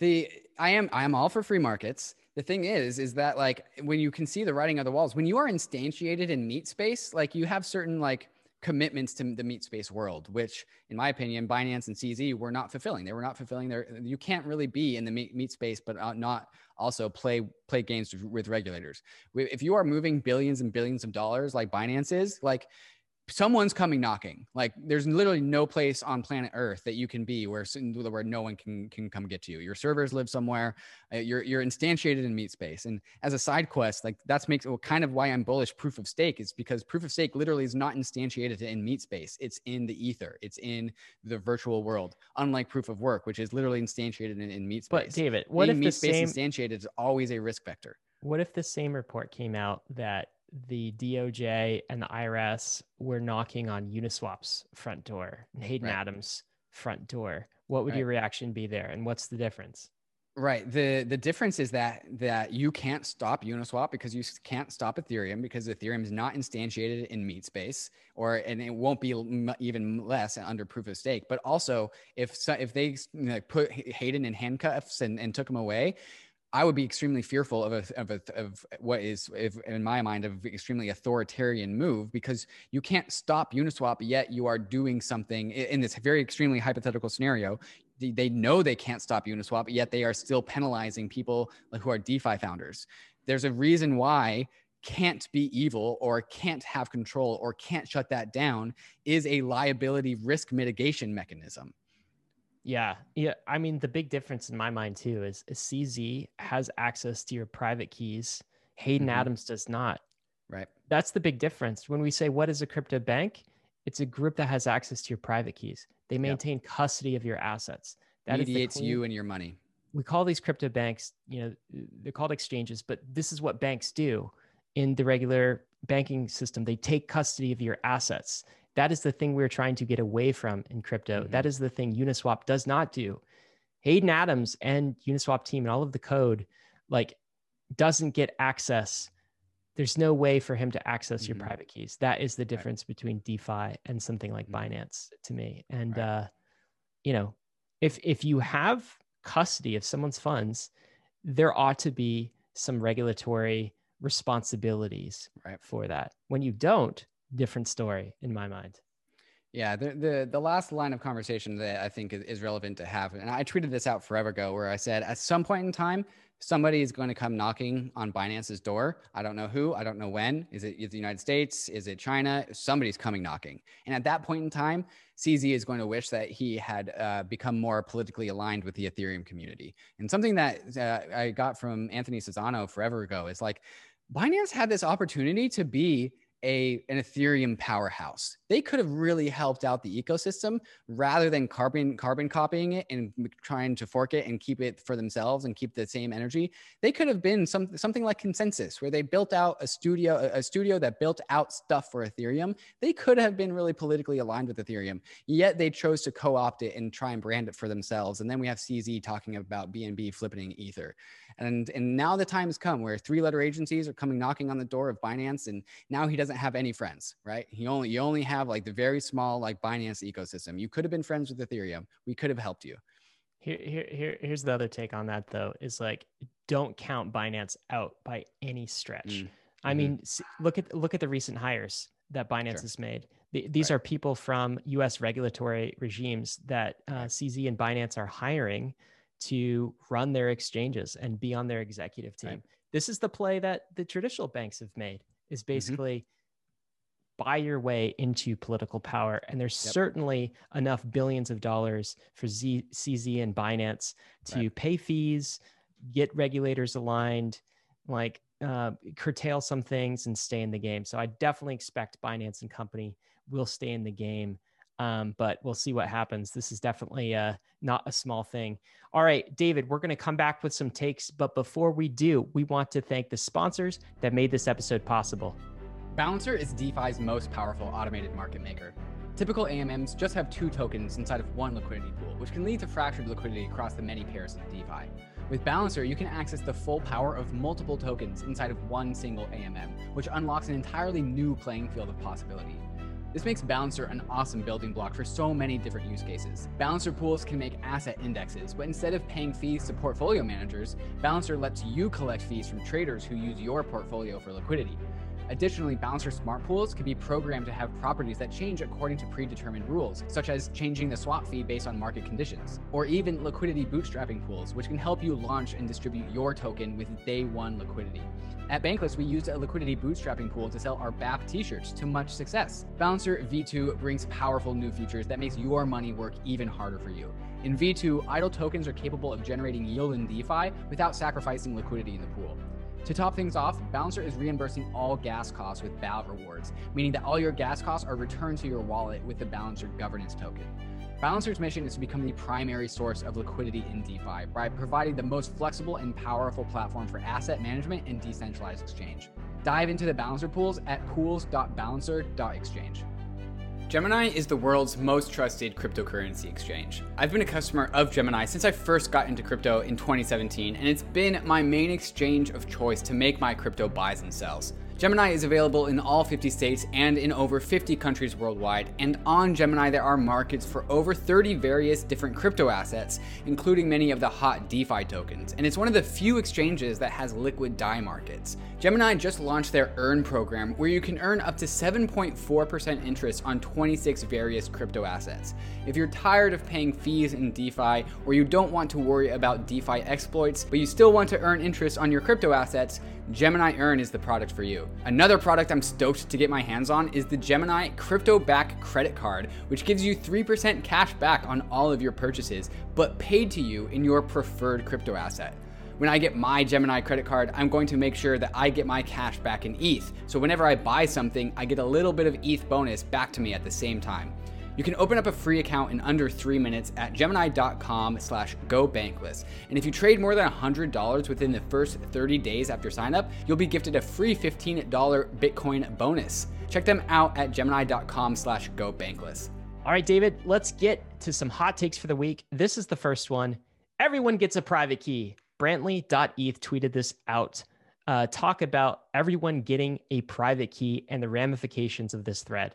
the, I am, I am all for free markets. The thing is, is that like, when you can see the writing of the walls, when you are instantiated in meat space, like you have certain like commitments to the meat space world, which in my opinion, Binance and C Z were not fulfilling. They were not fulfilling their, you can't really be in the meat, meat space, but not also play, play games with regulators. If you are moving billions and billions of dollars, like Binance is, like someone's coming knocking, like there's literally no place on planet Earth that you can be where, where no one can, can come get to you. Your servers live somewhere, uh, you're, you're instantiated in meat space. And as a side quest, like that's makes well, kind of why I'm bullish proof of stake is because proof of stake literally is not instantiated in meat space. It's in the ether. It's in the virtual world, unlike proof of work, which is literally instantiated in, in meat space. But David, what Being if meat the space same... instantiated is always a risk vector? What if the same report came out that the D O J and the I R S were knocking on Uniswap's front door and Hayden right. Adams' front door? What would right. your reaction be there? And what's the difference? Right. The the difference is that that you can't stop Uniswap because you can't stop Ethereum because Ethereum is not instantiated in meat space, or and it won't be even less under proof of stake. But also, if so, if they you know, put Hayden in handcuffs and, and took him away, I would be extremely fearful of a, of, a, of what is, if, in my mind, an extremely authoritarian move because you can't stop Uniswap, yet you are doing something in this very extremely hypothetical scenario. They know they can't stop Uniswap, yet they are still penalizing people who are DeFi founders. There's a reason why can't be evil or can't have control or can't shut that down is a liability risk mitigation mechanism. Yeah. Yeah. I mean, the big difference in my mind too is, is C Z has access to your private keys. Hayden mm-hmm. Adams does not. Right. That's the big difference. When we say, what is a crypto bank? It's a group that has access to your private keys. They maintain yep. custody of your assets. That mediates you and your money. We call these crypto banks, you know, they're called exchanges, but this is what banks do. in the regular banking system. They take custody of your assets. That is the thing we're trying to get away from in crypto. Mm-hmm. That is the thing Uniswap does not do. Hayden Adams and Uniswap team and all of the code, like, doesn't get access. There's no way for him to access mm-hmm. your private keys. That is the difference right. between DeFi and something like mm-hmm. Binance to me. And, right. uh, you know, if, if you have custody of someone's funds, there ought to be some regulatory responsibilities right. for that. When you don't, different story in my mind. Yeah, the, the the last line of conversation that I think is, is relevant to have, and I tweeted this out forever ago, where I said, at some point in time, somebody is going to come knocking on Binance's door. I don't know who, I don't know when. Is it, is it the United States? Is it China? Somebody's coming knocking. And at that point in time, C Z is going to wish that he had uh, become more politically aligned with the Ethereum community. And something that uh, I got from Anthony Susano forever ago is like, Binance had this opportunity to be A, an Ethereum powerhouse. They could have really helped out the ecosystem rather than carbon carbon copying it and trying to fork it and keep it for themselves and keep the same energy. They could have been some, something like Consensus, where they built out a studio, a studio that built out stuff for Ethereum. They could have been really politically aligned with Ethereum, yet they chose to co-opt it and try and brand it for themselves. And then we have C Z talking about B N B flipping Ether. And, and now the time has come where three-letter agencies are coming knocking on the door of Binance, and now he doesn't have any friends, right? He only, you only have like the very small like Binance ecosystem. You could have been friends with Ethereum. We could have helped you. Here, here, here, here's the other take on that though, is like, don't count Binance out by any stretch. Mm-hmm. I mean, look at, look at the recent hires that Binance sure. has made. The, these right. are people from U S regulatory regimes that uh, C Z and Binance are hiring to run their exchanges and be on their executive team. Right. This is the play that the traditional banks have made, is basically mm-hmm. buy your way into political power. And there's yep. certainly enough billions of dollars for Z, C Z and Binance to right. pay fees, get regulators aligned, like uh, curtail some things and stay in the game. So I definitely expect Binance and company will stay in the game. Um, but we'll see what happens. This is definitely uh, not a small thing. All right, David, we're going to come back with some takes. But before we do, we want to thank the sponsors that made this episode possible. Balancer is DeFi's most powerful automated market maker. Typical A M Ms just have two tokens inside of one liquidity pool, which can lead to fractured liquidity across the many pairs of DeFi. With Balancer, you can access the full power of multiple tokens inside of one single A M M, which unlocks an entirely new playing field of possibility. This makes Balancer an awesome building block for so many different use cases. Balancer pools can make asset indexes, but instead of paying fees to portfolio managers, Balancer lets you collect fees from traders who use your portfolio for liquidity. Additionally, Balancer smart pools can be programmed to have properties that change according to predetermined rules, such as changing the swap fee based on market conditions, or even liquidity bootstrapping pools, which can help you launch and distribute your token with day one liquidity. At Bankless, we used a liquidity bootstrapping pool to sell our B A P t-shirts to much success. Balancer V two brings powerful new features that makes your money work even harder for you. In V two, idle tokens are capable of generating yield in DeFi without sacrificing liquidity in the pool. To top things off, Balancer is reimbursing all gas costs with B A L rewards, meaning that all your gas costs are returned to your wallet with the Balancer governance token. Balancer's mission is to become the primary source of liquidity in DeFi by providing the most flexible and powerful platform for asset management and decentralized exchange. Dive into the Balancer pools at pools dot balancer dot exchange. Gemini is the world's most trusted cryptocurrency exchange. I've been a customer of Gemini since I first got into crypto in twenty seventeen, and it's been my main exchange of choice to make my crypto buys and sells. Gemini is available in all fifty states and in over fifty countries worldwide, and on Gemini there are markets for over thirty various different crypto assets, including many of the hot DeFi tokens, and it's one of the few exchanges that has liquid D A I markets. Gemini just launched their Earn program, where you can earn up to seven point four percent interest on twenty-six various crypto assets. If you're tired of paying fees in DeFi, or you don't want to worry about DeFi exploits, but you still want to earn interest on your crypto assets, Gemini Earn is the product for you. Another product I'm stoked to get my hands on is the Gemini Crypto Back Credit Card, which gives you three percent cash back on all of your purchases, but paid to you in your preferred crypto asset. When I get my Gemini credit card, I'm going to make sure that I get my cash back in E T H, so whenever I buy something, I get a little bit of E T H bonus back to me at the same time. You can open up a free account in under three minutes at gemini dot com slash go bankless. And if you trade more than one hundred dollars within the first thirty days after sign up, you'll be gifted a free fifteen dollar Bitcoin bonus. Check them out at gemini dot com slash go bankless. All right, David, let's get to some hot takes for the week. This is the first one. Everyone gets a private key. Brantley dot E T H tweeted this out. Uh, talk about everyone getting a private key and the ramifications of this thread.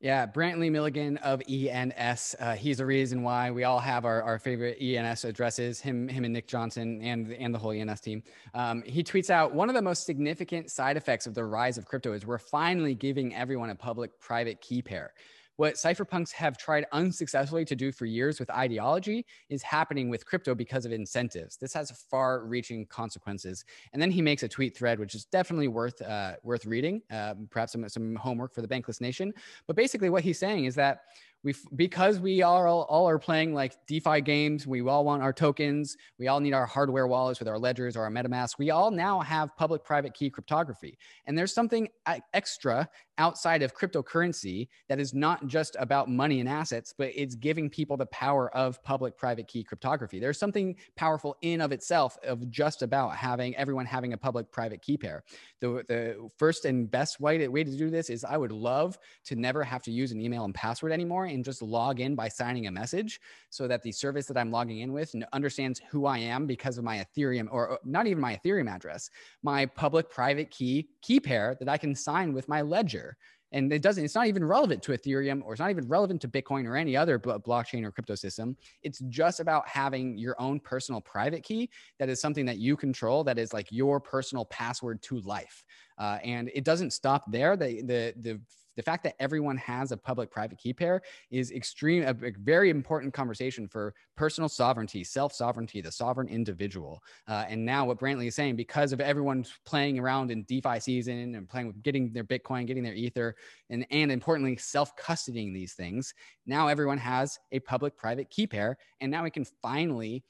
Yeah, Brantley Milligan of E N S. Uh, he's the reason why we all have our, our favorite E N S addresses, him him and Nick Johnson and, and the whole E N S team. Um, he tweets out, one of the most significant side effects of the rise of crypto is we're finally giving everyone a public-private key pair. What cypherpunks have tried unsuccessfully to do for years with ideology is happening with crypto because of incentives. This has far-reaching consequences. And then he makes a tweet thread, which is definitely worth uh, worth reading, uh, perhaps some, some homework for the Bankless Nation. But basically what he's saying is that we, because we are all, all are playing like DeFi games, we all want our tokens, we all need our hardware wallets with our ledgers or our MetaMask, we all now have public-private key cryptography. And there's something extra outside of cryptocurrency that is not just about money and assets, but it's giving people the power of public-private key cryptography. There's something powerful in of itself of just about having everyone having a public-private key pair. The, the first and best way to, way to do this is I would love to never have to use an email and password anymore, and just log in by signing a message so that the service that I'm logging in with understands who I am because of my Ethereum, or not even my Ethereum address, my public private key key pair that I can sign with my ledger. And it doesn't, it's not even relevant to Ethereum, or it's not even relevant to Bitcoin or any other bl- blockchain or crypto system. It's just about having your own personal private key that is something that you control, that is like your personal password to life. Uh, and it doesn't stop there. The, the, the, the fact that everyone has a public-private key pair is extreme, a, a very important conversation for personal sovereignty, self-sovereignty, the sovereign individual. Uh, and now what Brantley is saying, because of everyone playing around in DeFi season and playing with getting their Bitcoin, getting their Ether, and, and importantly, self-custodying these things, now everyone has a public-private key pair. And now we can finally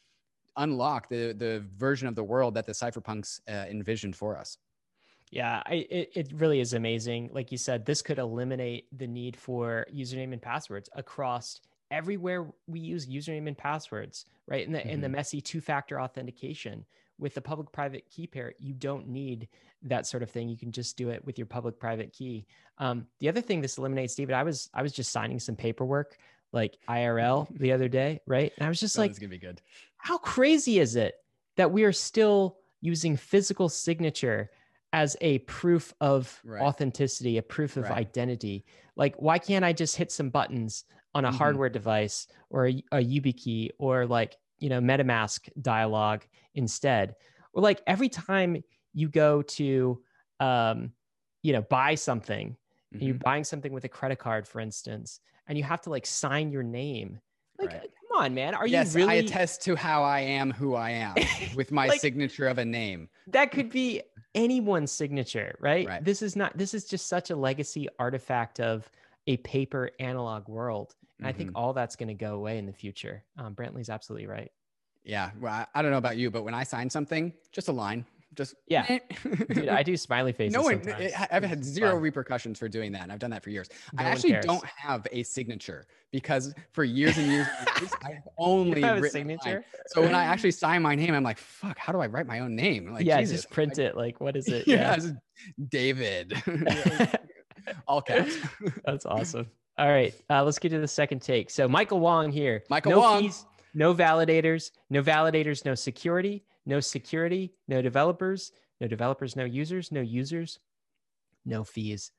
unlock the, the version of the world that the cypherpunks uh, envisioned for us. Yeah, I, it, it really is amazing. Like you said, this could eliminate the need for username and passwords across everywhere we use username and passwords, right? And the, mm-hmm. and the messy two-factor authentication. With the public-private key pair, you don't need that sort of thing. You can just do it with your public-private key. Um, the other thing this eliminates, David, I was I was just signing some paperwork, like I R L the other day, right? And I was just oh, like, this is gonna be good. How crazy is it that we are still using physical signature as a proof of right. authenticity, a proof of right. identity? Like, why can't I just hit some buttons on a mm-hmm. hardware device or a, a YubiKey or like, you know, MetaMask dialogue instead? Or like every time you go to, um, you know, buy something, mm-hmm. you're buying something with a credit card, for instance, and you have to like sign your name. Like, right. come on, man. Are yes, you really? Yes, I attest to how I am who I am with my like, signature of a name. That could be anyone's signature, right? right? This is not, this is just such a legacy artifact of a paper analog world. And mm-hmm. I think all that's going to go away in the future. Um, Brantley's absolutely right. Yeah. Well, I, I don't know about you, but when I sign something, just a line. Just yeah, dude, I do smiley faces. No one, it, I've had zero fun. repercussions for doing that, and I've done that for years. No I actually cares. don't have a signature because for years and years, and years I've only have a signature. So when I actually sign my name, I'm like, "Fuck, how do I write my own name?" Like, yeah, Jesus. just print like, it. Like, what is it? Yeah, yeah. David, all caps. That's awesome. All right, uh, let's get to the second take. So Michael Wong here. Michael no Wong. Fees, no validators. No validators. No security. No security, no developers, no developers, no users, no users, no fees.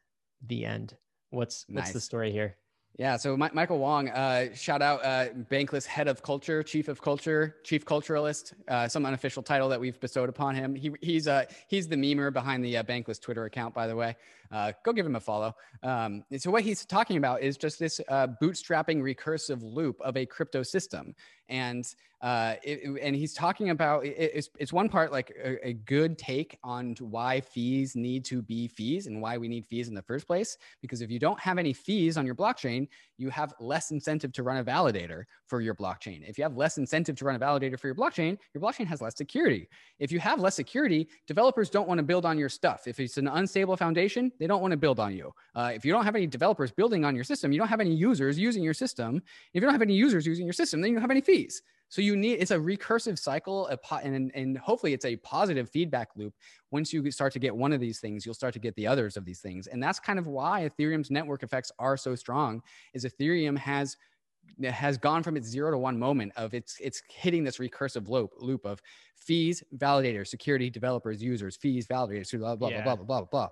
The end. What's what's nice. the story here? Yeah, so my, Michael Wong, uh, shout out uh, Bankless Head of Culture, Chief of Culture, Chief Culturalist, uh, some unofficial title that we've bestowed upon him. He, he's uh, he's the memer behind the uh, Bankless Twitter account, by the way. Uh, go give him a follow. Um, so what he's talking about is just this uh, bootstrapping recursive loop of a crypto system. And uh, it, and he's talking about, it, it's, it's one part like a, a good take on why fees need to be fees and why we need fees in the first place. Because if you don't have any fees on your blockchain, blockchain, you have less incentive to run a validator for your blockchain. If you have less incentive to run a validator for your blockchain, your blockchain has less security. If you have less security, developers don't want to build on your stuff. If it's an unstable foundation, they don't want to build on you. Uh, if you don't have any developers building on your system, you don't have any users using your system. If you don't have any users using your system, then you don't have any fees. So you need, it's a recursive cycle, a po and, and hopefully it's a positive feedback loop. Once you start to get one of these things, you'll start to get the others of these things. And that's kind of why Ethereum's network effects are so strong, is Ethereum has, has gone from its zero to one moment of it's, it's hitting this recursive loop, loop of fees, validators, security, developers, users, fees, validators, blah, blah, yeah. blah, blah, blah, blah, blah.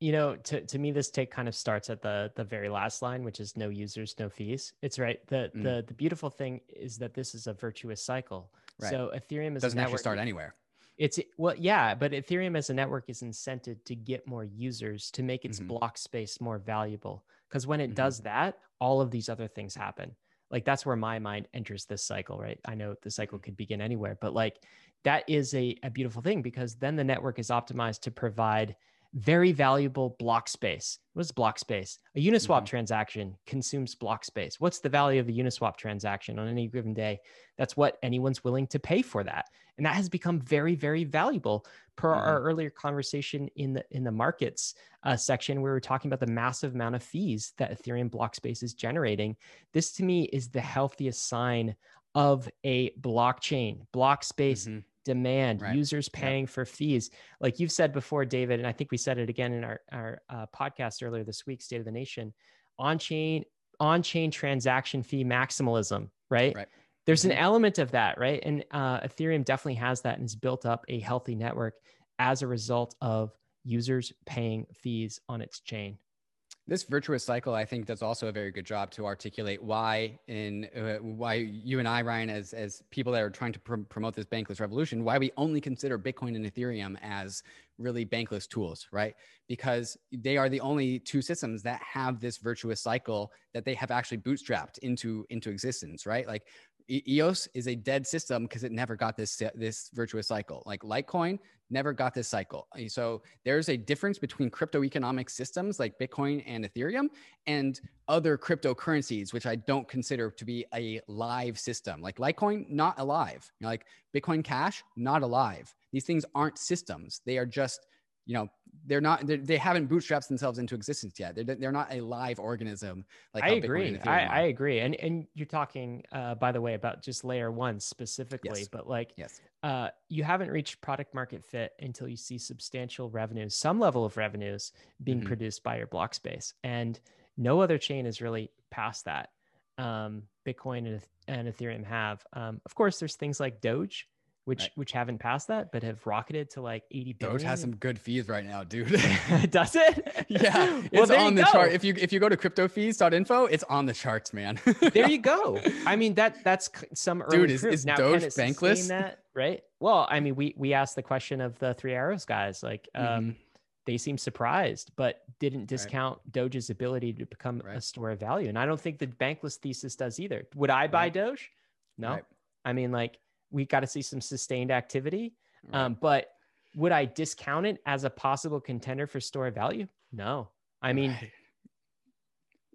You know, to, to me, this take kind of starts at the, the very last line, which is no users, no fees. It's right. The, mm. the, the beautiful thing is that this is a virtuous cycle. Right. So Ethereum is doesn't a network, actually start anywhere. It's well, yeah, but Ethereum as a network is incented to get more users to make its mm-hmm. block space more valuable. Because when it mm-hmm. does that, all of these other things happen. Like that's where my mind enters this cycle, right? I know the cycle could begin anywhere, but like that is a, a beautiful thing, because then the network is optimized to provide very valuable block space. What's block space? A Uniswap mm-hmm. transaction consumes block space. What's the value of a Uniswap transaction on any given day? That's what anyone's willing to pay for that. And that has become very, very valuable per mm-hmm. our earlier conversation in the, in the markets uh, section, where we were talking about the massive amount of fees that Ethereum block space is generating. This to me is the healthiest sign of a blockchain. Block space mm-hmm. demand, right. users paying yeah. for fees. Like you've said before, David, and I think we said it again in our, our uh, podcast earlier this week, State of the Nation, on-chain on-chain transaction fee maximalism, right? right? There's an element of that, right? And uh, Ethereum definitely has that and has built up a healthy network as a result of users paying fees on its chain. This virtuous cycle, I think, does also a very good job to articulate why, in uh, why you and I, Ryan, as as people that are trying to pr promote this bankless revolution, why we only consider Bitcoin and Ethereum as really bankless tools, right? Because they are the only two systems that have this virtuous cycle that they have actually bootstrapped into into existence, right? Like E O S is a dead system because it never got this this virtuous cycle. Like Litecoin never got this cycle. So there's a difference between crypto economic systems like Bitcoin and Ethereum and other cryptocurrencies, which I don't consider to be a live system. Like Litecoin, not alive. You know, like Bitcoin Cash, not alive. These things aren't systems. They are just, you know, they're not, they're, they haven't bootstrapped themselves into existence yet. They're, they're not a live organism. Like I agree. I, I agree. And, and you're talking, uh, by the way, about just layer one specifically, yes. but like, yes. uh, you haven't reached product market fit until you see substantial revenues, some level of revenues being mm-hmm. produced by your block space. And no other chain is really past that. Um, Bitcoin and, and Ethereum have, um, of course, there's things like Doge, which right. which haven't passed that, but have rocketed to like eighty billion. Doge has some good fees right now, dude. Does it? Yeah, well, it's on the go. chart. If you if you go to crypto fees dot info, it's on the charts, man. There you go. I mean, that that's some early dude. Is, proof. is now, Doge bankless? That, right. Well, I mean, we we asked the question of the Three Arrows guys, like um, mm-hmm. they seem surprised, but didn't discount right. Doge's ability to become right. a store of value. And I don't think the bankless thesis does either. Would I buy right. Doge? No. Right. I mean, like. We got to see some sustained activity. Right. Um, but would I discount it as a possible contender for store value? No. I mean, right.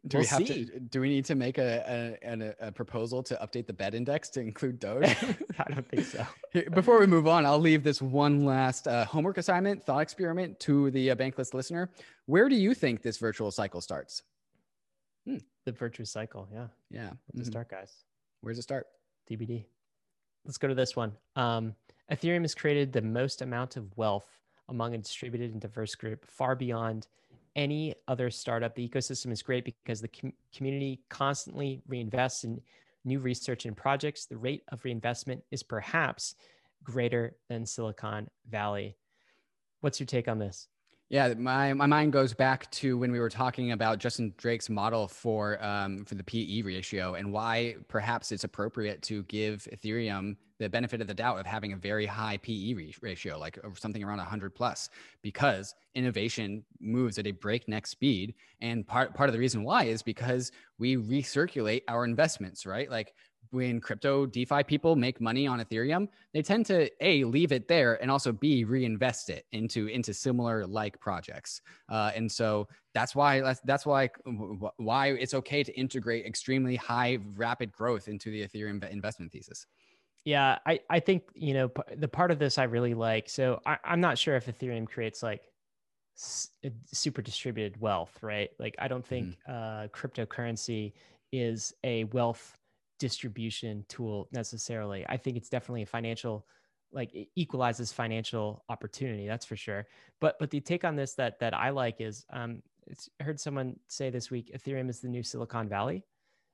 do we'll we have see. to, do we need to make a, a, a proposal to update the bet index to include Doge? I don't think so. Before we move on, I'll leave this one last uh, homework assignment, thought experiment to the uh, bankless listener. Where do you think this virtual cycle starts? Hmm. The virtuous cycle. Yeah. Yeah. Where's mm-hmm. it start, guys? Where's it start? T B D. Let's go to this one. Um, Ethereum has created the most amount of wealth among a distributed and diverse group, far beyond any other startup. The ecosystem is great because the com community constantly reinvests in new research and projects. The rate of reinvestment is perhaps greater than Silicon Valley. What's your take on this? Yeah, my, my mind goes back to when we were talking about Justin Drake's model for um, for the P E ratio and why perhaps it's appropriate to give Ethereum the benefit of the doubt of having a very high P E ratio, like something around one hundred plus, because innovation moves at a breakneck speed. And part, part of the reason why is because we recirculate our investments, right? Like when crypto DeFi people make money on Ethereum, they tend to A, leave it there, and also B, reinvest it into into similar like projects. Uh, and so that's why that's, that's why why it's okay to integrate extremely high rapid growth into the Ethereum investment thesis. Yeah, I, I think, you know, the part of this I really like. So I, I'm not sure if Ethereum creates like s- super distributed wealth, right? Like I don't think mm-hmm. uh, cryptocurrency is a wealth distribution tool necessarily. I think it's definitely a financial, like it equalizes financial opportunity. That's for sure. But but the take on this that that I like is um, it's, I heard someone say this week, Ethereum is the new Silicon Valley,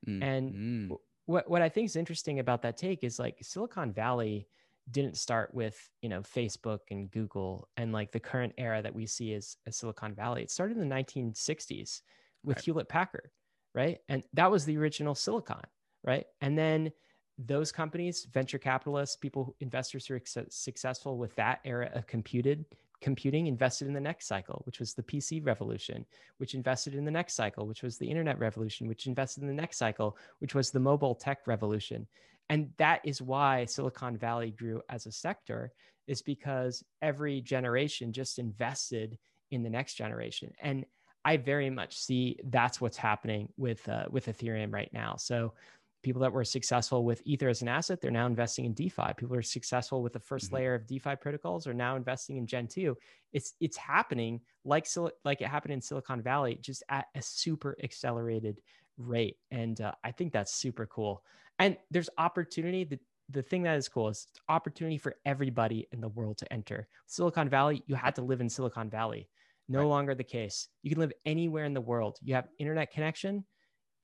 mm-hmm. and. What what I think is interesting about that take is like Silicon Valley didn't start with, you know, Facebook and Google and like the current era that we see as, as Silicon Valley. It started in the nineteen sixties with right. Hewlett Packard, right? And that was the original Silicon, right? And then those companies, venture capitalists, people, investors who are ex- successful with that era of computed computing invested in the next cycle, which was the P C revolution, which invested in the next cycle, which was the internet revolution, which invested in the next cycle, which was the mobile tech revolution. And that is why Silicon Valley grew as a sector, is because every generation just invested in the next generation. And I very much see that's what's happening with, uh, with Ethereum right now. So people that were successful with Ether as an asset, they're now investing in DeFi. People who are successful with the first mm-hmm. layer of DeFi protocols are now investing in Gen two. It's it's happening like, like it happened in Silicon Valley, just at a super accelerated rate. And uh, I think that's super cool. And there's opportunity. The, the thing that is cool is opportunity for everybody in the world to enter. Silicon Valley, you had to live in Silicon Valley. No right. longer the case. You can live anywhere in the world. You have internet connection,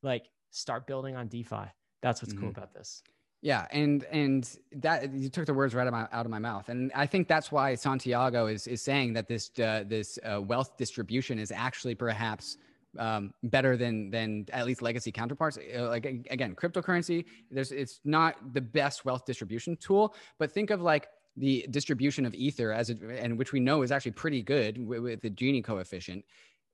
like start building on DeFi. That's what's mm-hmm. cool about this. Yeah, and and that you took the words right out of my, out of my mouth, and I think that's why Santiago is is saying that this uh, this uh, wealth distribution is actually perhaps um, better than than at least legacy counterparts. Like again, cryptocurrency, there's it's not the best wealth distribution tool, but think of like the distribution of Ether as it, and which we know is actually pretty good with, with the Gini coefficient.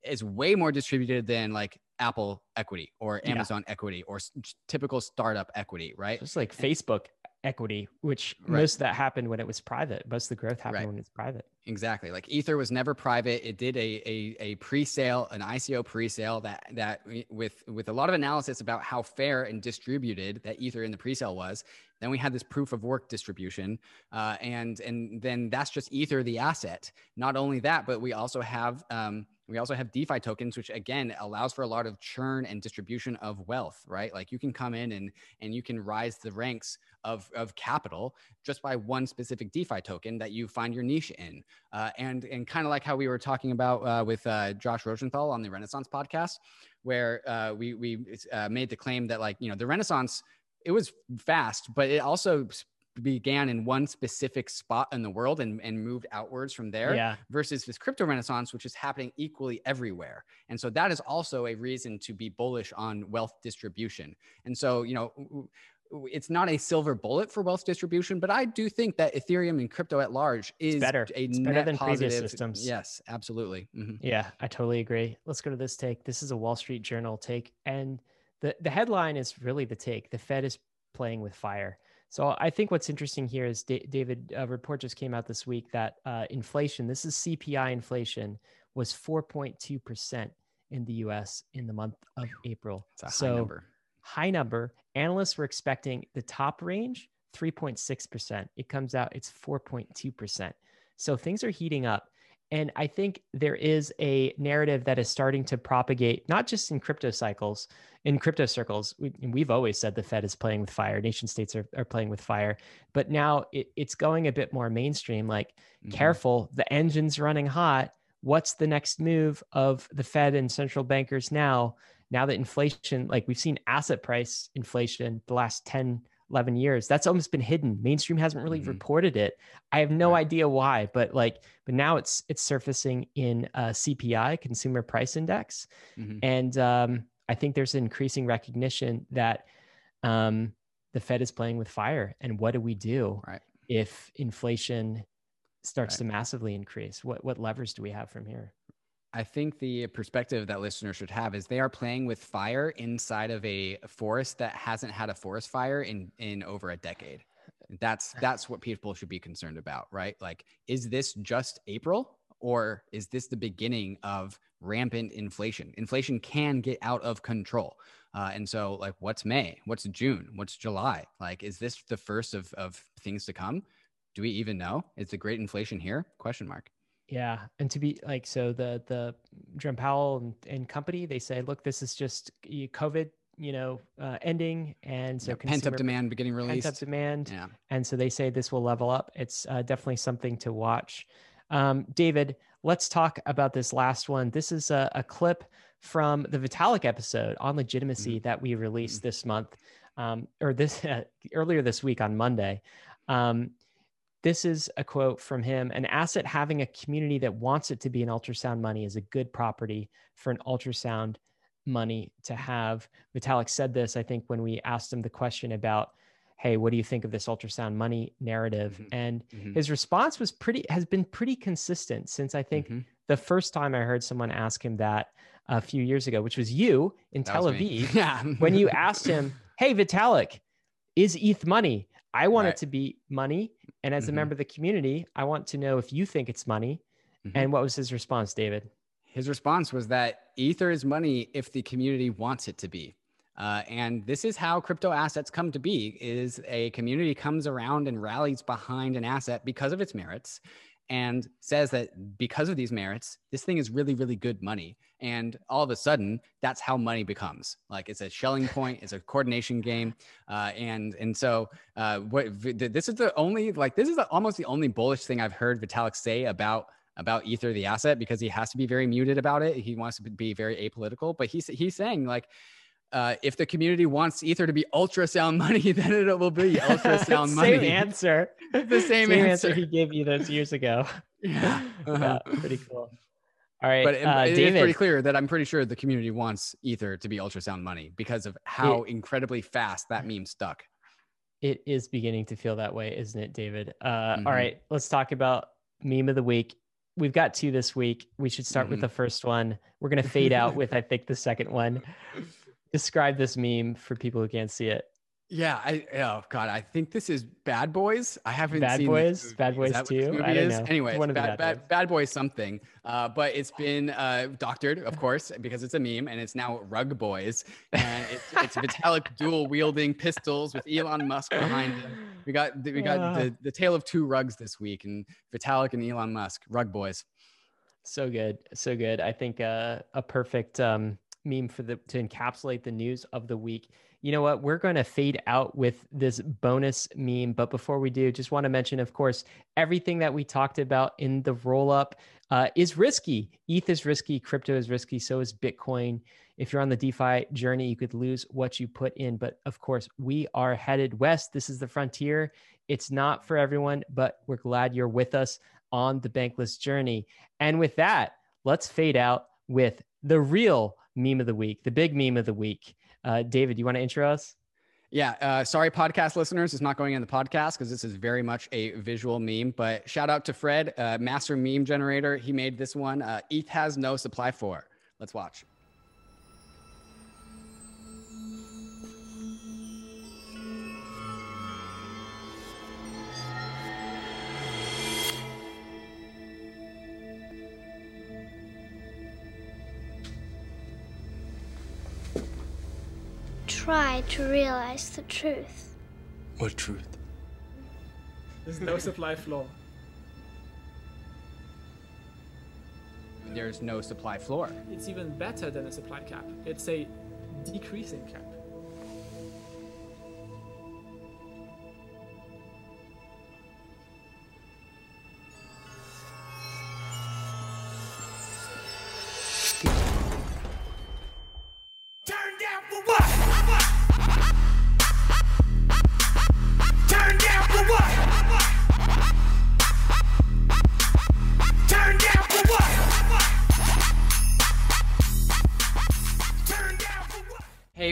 Is way more distributed than like Apple equity or Amazon yeah. equity or s- typical startup equity, right? Just like Facebook equity, which right. most of that happened when it was private. Most of the growth happened right. when it's private. Exactly. Like Ether was never private. It did a a, a pre-sale, an I C O pre-sale that that with with a lot of analysis about how fair and distributed that Ether in the pre-sale was. Then we had this proof of work distribution, uh, and and then that's just Ether, the asset. Not only that, but we also have. Um, We also have DeFi tokens, which again allows for a lot of churn and distribution of wealth, right? Like you can come in and and you can rise the ranks of of capital just by one specific DeFi token that you find your niche in, uh, and and kind of like how we were talking about uh, with uh, Josh Rosenthal on the Renaissance podcast, where uh, we we uh, made the claim that like you know the Renaissance, it was fast, but it also began in one specific spot in the world and, and moved outwards from there yeah. versus this crypto renaissance, which is happening equally everywhere. And so that is also a reason to be bullish on wealth distribution. And so, you know, it's not a silver bullet for wealth distribution, but I do think that Ethereum and crypto at large is it's better. a it's net better than positive. Previous systems. Yes, absolutely. Mm-hmm. Yeah, I totally agree. Let's go to this take. This is a Wall Street Journal take. And the, the headline is really the take. The Fed is playing with fire. So I think what's interesting here is D- David, a report just came out this week that uh, inflation, this is C P I inflation, was four point two percent in the U S in the month of April. It's a high so, number. High number. Analysts were expecting the top range, three point six percent. It comes out, it's four point two percent. So things are heating up. And I think there is a narrative that is starting to propagate, not just in crypto cycles, in crypto circles. We, we've always said the Fed is playing with fire, nation states are, are playing with fire, but now it, it's going a bit more mainstream, like mm-hmm. careful, the engine's running hot. What's the next move of the Fed and central bankers now? Now that inflation, like we've seen asset price inflation the last ten, eleven years. That's almost been hidden. Mainstream hasn't really mm-hmm. reported it. I have no right. idea why, but like, but now it's, it's surfacing in uh C P I, Consumer Price Index. Mm-hmm. And um, I think there's an increasing recognition that um, the Fed is playing with fire. And what do we do right. if inflation starts right. to massively increase? What, what levers do we have from here? I think the perspective that listeners should have is they are playing with fire inside of a forest that hasn't had a forest fire in, in over a decade. That's, that's what people should be concerned about, right? Like, is this just April, or is this the beginning of rampant inflation? Inflation can get out of control. Uh, and so like, what's May, what's June, what's July? Like, is this the first of, of things to come? Do we even know? Is the great inflation here? Question mark. Yeah. And to be like, so the, the Jerome Powell and, and company, they say, look, this is just COVID, you know, uh, ending. And so yeah, pent up demand getting released. Pent up demand. Yeah. And so they say this will level up. It's uh, definitely something to watch. Um, David, let's talk about this last one. This is a, a clip from the Vitalik episode on legitimacy mm-hmm. that we released mm-hmm. this month, um, or this uh, earlier this week on Monday. Um, This is a quote from him. An asset having a community that wants it to be an ultrasound money is a good property for an ultrasound money to have. Vitalik said this, I think, when we asked him the question about, hey, what do you think of this ultrasound money narrative? Mm-hmm. And mm-hmm. his response was pretty, has been pretty consistent since I think mm-hmm. the first time I heard someone ask him that a few years ago, which was you in that Tel Aviv. Yeah. When you asked him, hey, Vitalik, is E T H money? I want right. it to be money. And as mm-hmm. a member of the community, I want to know if you think it's money. Mm-hmm. And what was his response, David? His response was that Ether is money if the community wants it to be. Uh, and this is how crypto assets come to be, is a community comes around and rallies behind an asset because of its merits and says that because of these merits, this thing is really, really good money. And all of a sudden, that's how money becomes. Like, it's a shelling point, it's a coordination game. Uh, and and so uh, what this is the only, like, this is the, almost the only bullish thing I've heard Vitalik say about about Ether, the asset, because he has to be very muted about it. He wants to be very apolitical, but he's, he's saying like, Uh, if the community wants Ether to be ultrasound money, then it will be ultrasound same money. Answer. the same, same answer. answer he gave you those years ago. Yeah, uh-huh. yeah pretty cool. All right, but it, uh, it David, is pretty clear that I'm pretty sure the community wants Ether to be ultrasound money because of how it, incredibly fast that meme stuck. It is beginning to feel that way, isn't it, David? Uh, mm-hmm. All right, let's talk about meme of the week. We've got two this week. We should start mm-hmm. with the first one. We're going to fade out with, I think, the second one. Describe this meme for people who can't see it. Yeah, I oh god, I think this is Bad Boys. I haven't Bad seen Boys, Bad Boys two. I don't know. Anyway, One of bad, the bad, bad, bad Boys something. Uh, but it's been uh, doctored, of course, because it's a meme, and it's now Rug Boys. And it's, it's Vitalik dual wielding pistols with Elon Musk behind him. We got we got uh, the the tale of two rugs this week, and Vitalik and Elon Musk, Rug Boys. So good, so good. I think uh, a perfect. Um, meme for the to encapsulate the news of the week. You know what? We're going to fade out with this bonus meme. But before we do, just want to mention, of course, everything that we talked about in the roll-up uh, is risky. E T H is risky. Crypto is risky. So is Bitcoin. If you're on the DeFi journey, you could lose what you put in. But of course, we are headed west. This is the frontier. It's not for everyone, but we're glad you're with us on the Bankless journey. And with that, let's fade out with the real meme of the week, the big meme of the week. Uh, David, you want to intro us? Yeah. Uh, sorry, podcast listeners. It's not going in the podcast because this is very much a visual meme, but shout out to Fred, uh, master meme generator. He made this one. Uh, E T H has no supply for. Let's watch. Try to realize the truth. What truth? There's no supply floor. There's no supply floor. It's even better than a supply cap. It's a decreasing cap.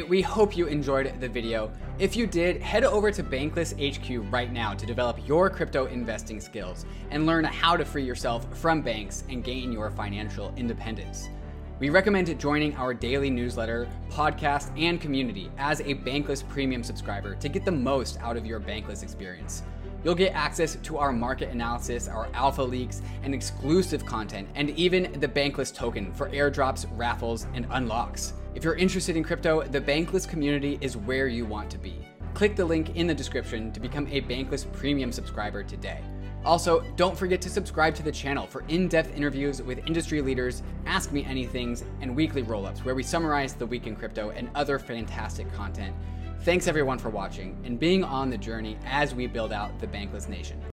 we hope you enjoyed the video. If you did, head over to Bankless H Q right now to develop your crypto investing skills and learn how to free yourself from banks and gain your financial independence. We recommend joining our daily newsletter, podcast, and community as a Bankless Premium subscriber to get the most out of your Bankless experience. You'll get access to our market analysis, our alpha leaks, and exclusive content, and even the Bankless token for airdrops, raffles, and unlocks. If you're interested in crypto, the Bankless community is where you want to be. Click the link in the description to become a Bankless Premium subscriber today. Also, don't forget to subscribe to the channel for in-depth interviews with industry leaders, Ask Me Anythings, and weekly roll-ups where we summarize the week in crypto and other fantastic content. Thanks everyone for watching and being on the journey as we build out the Bankless Nation.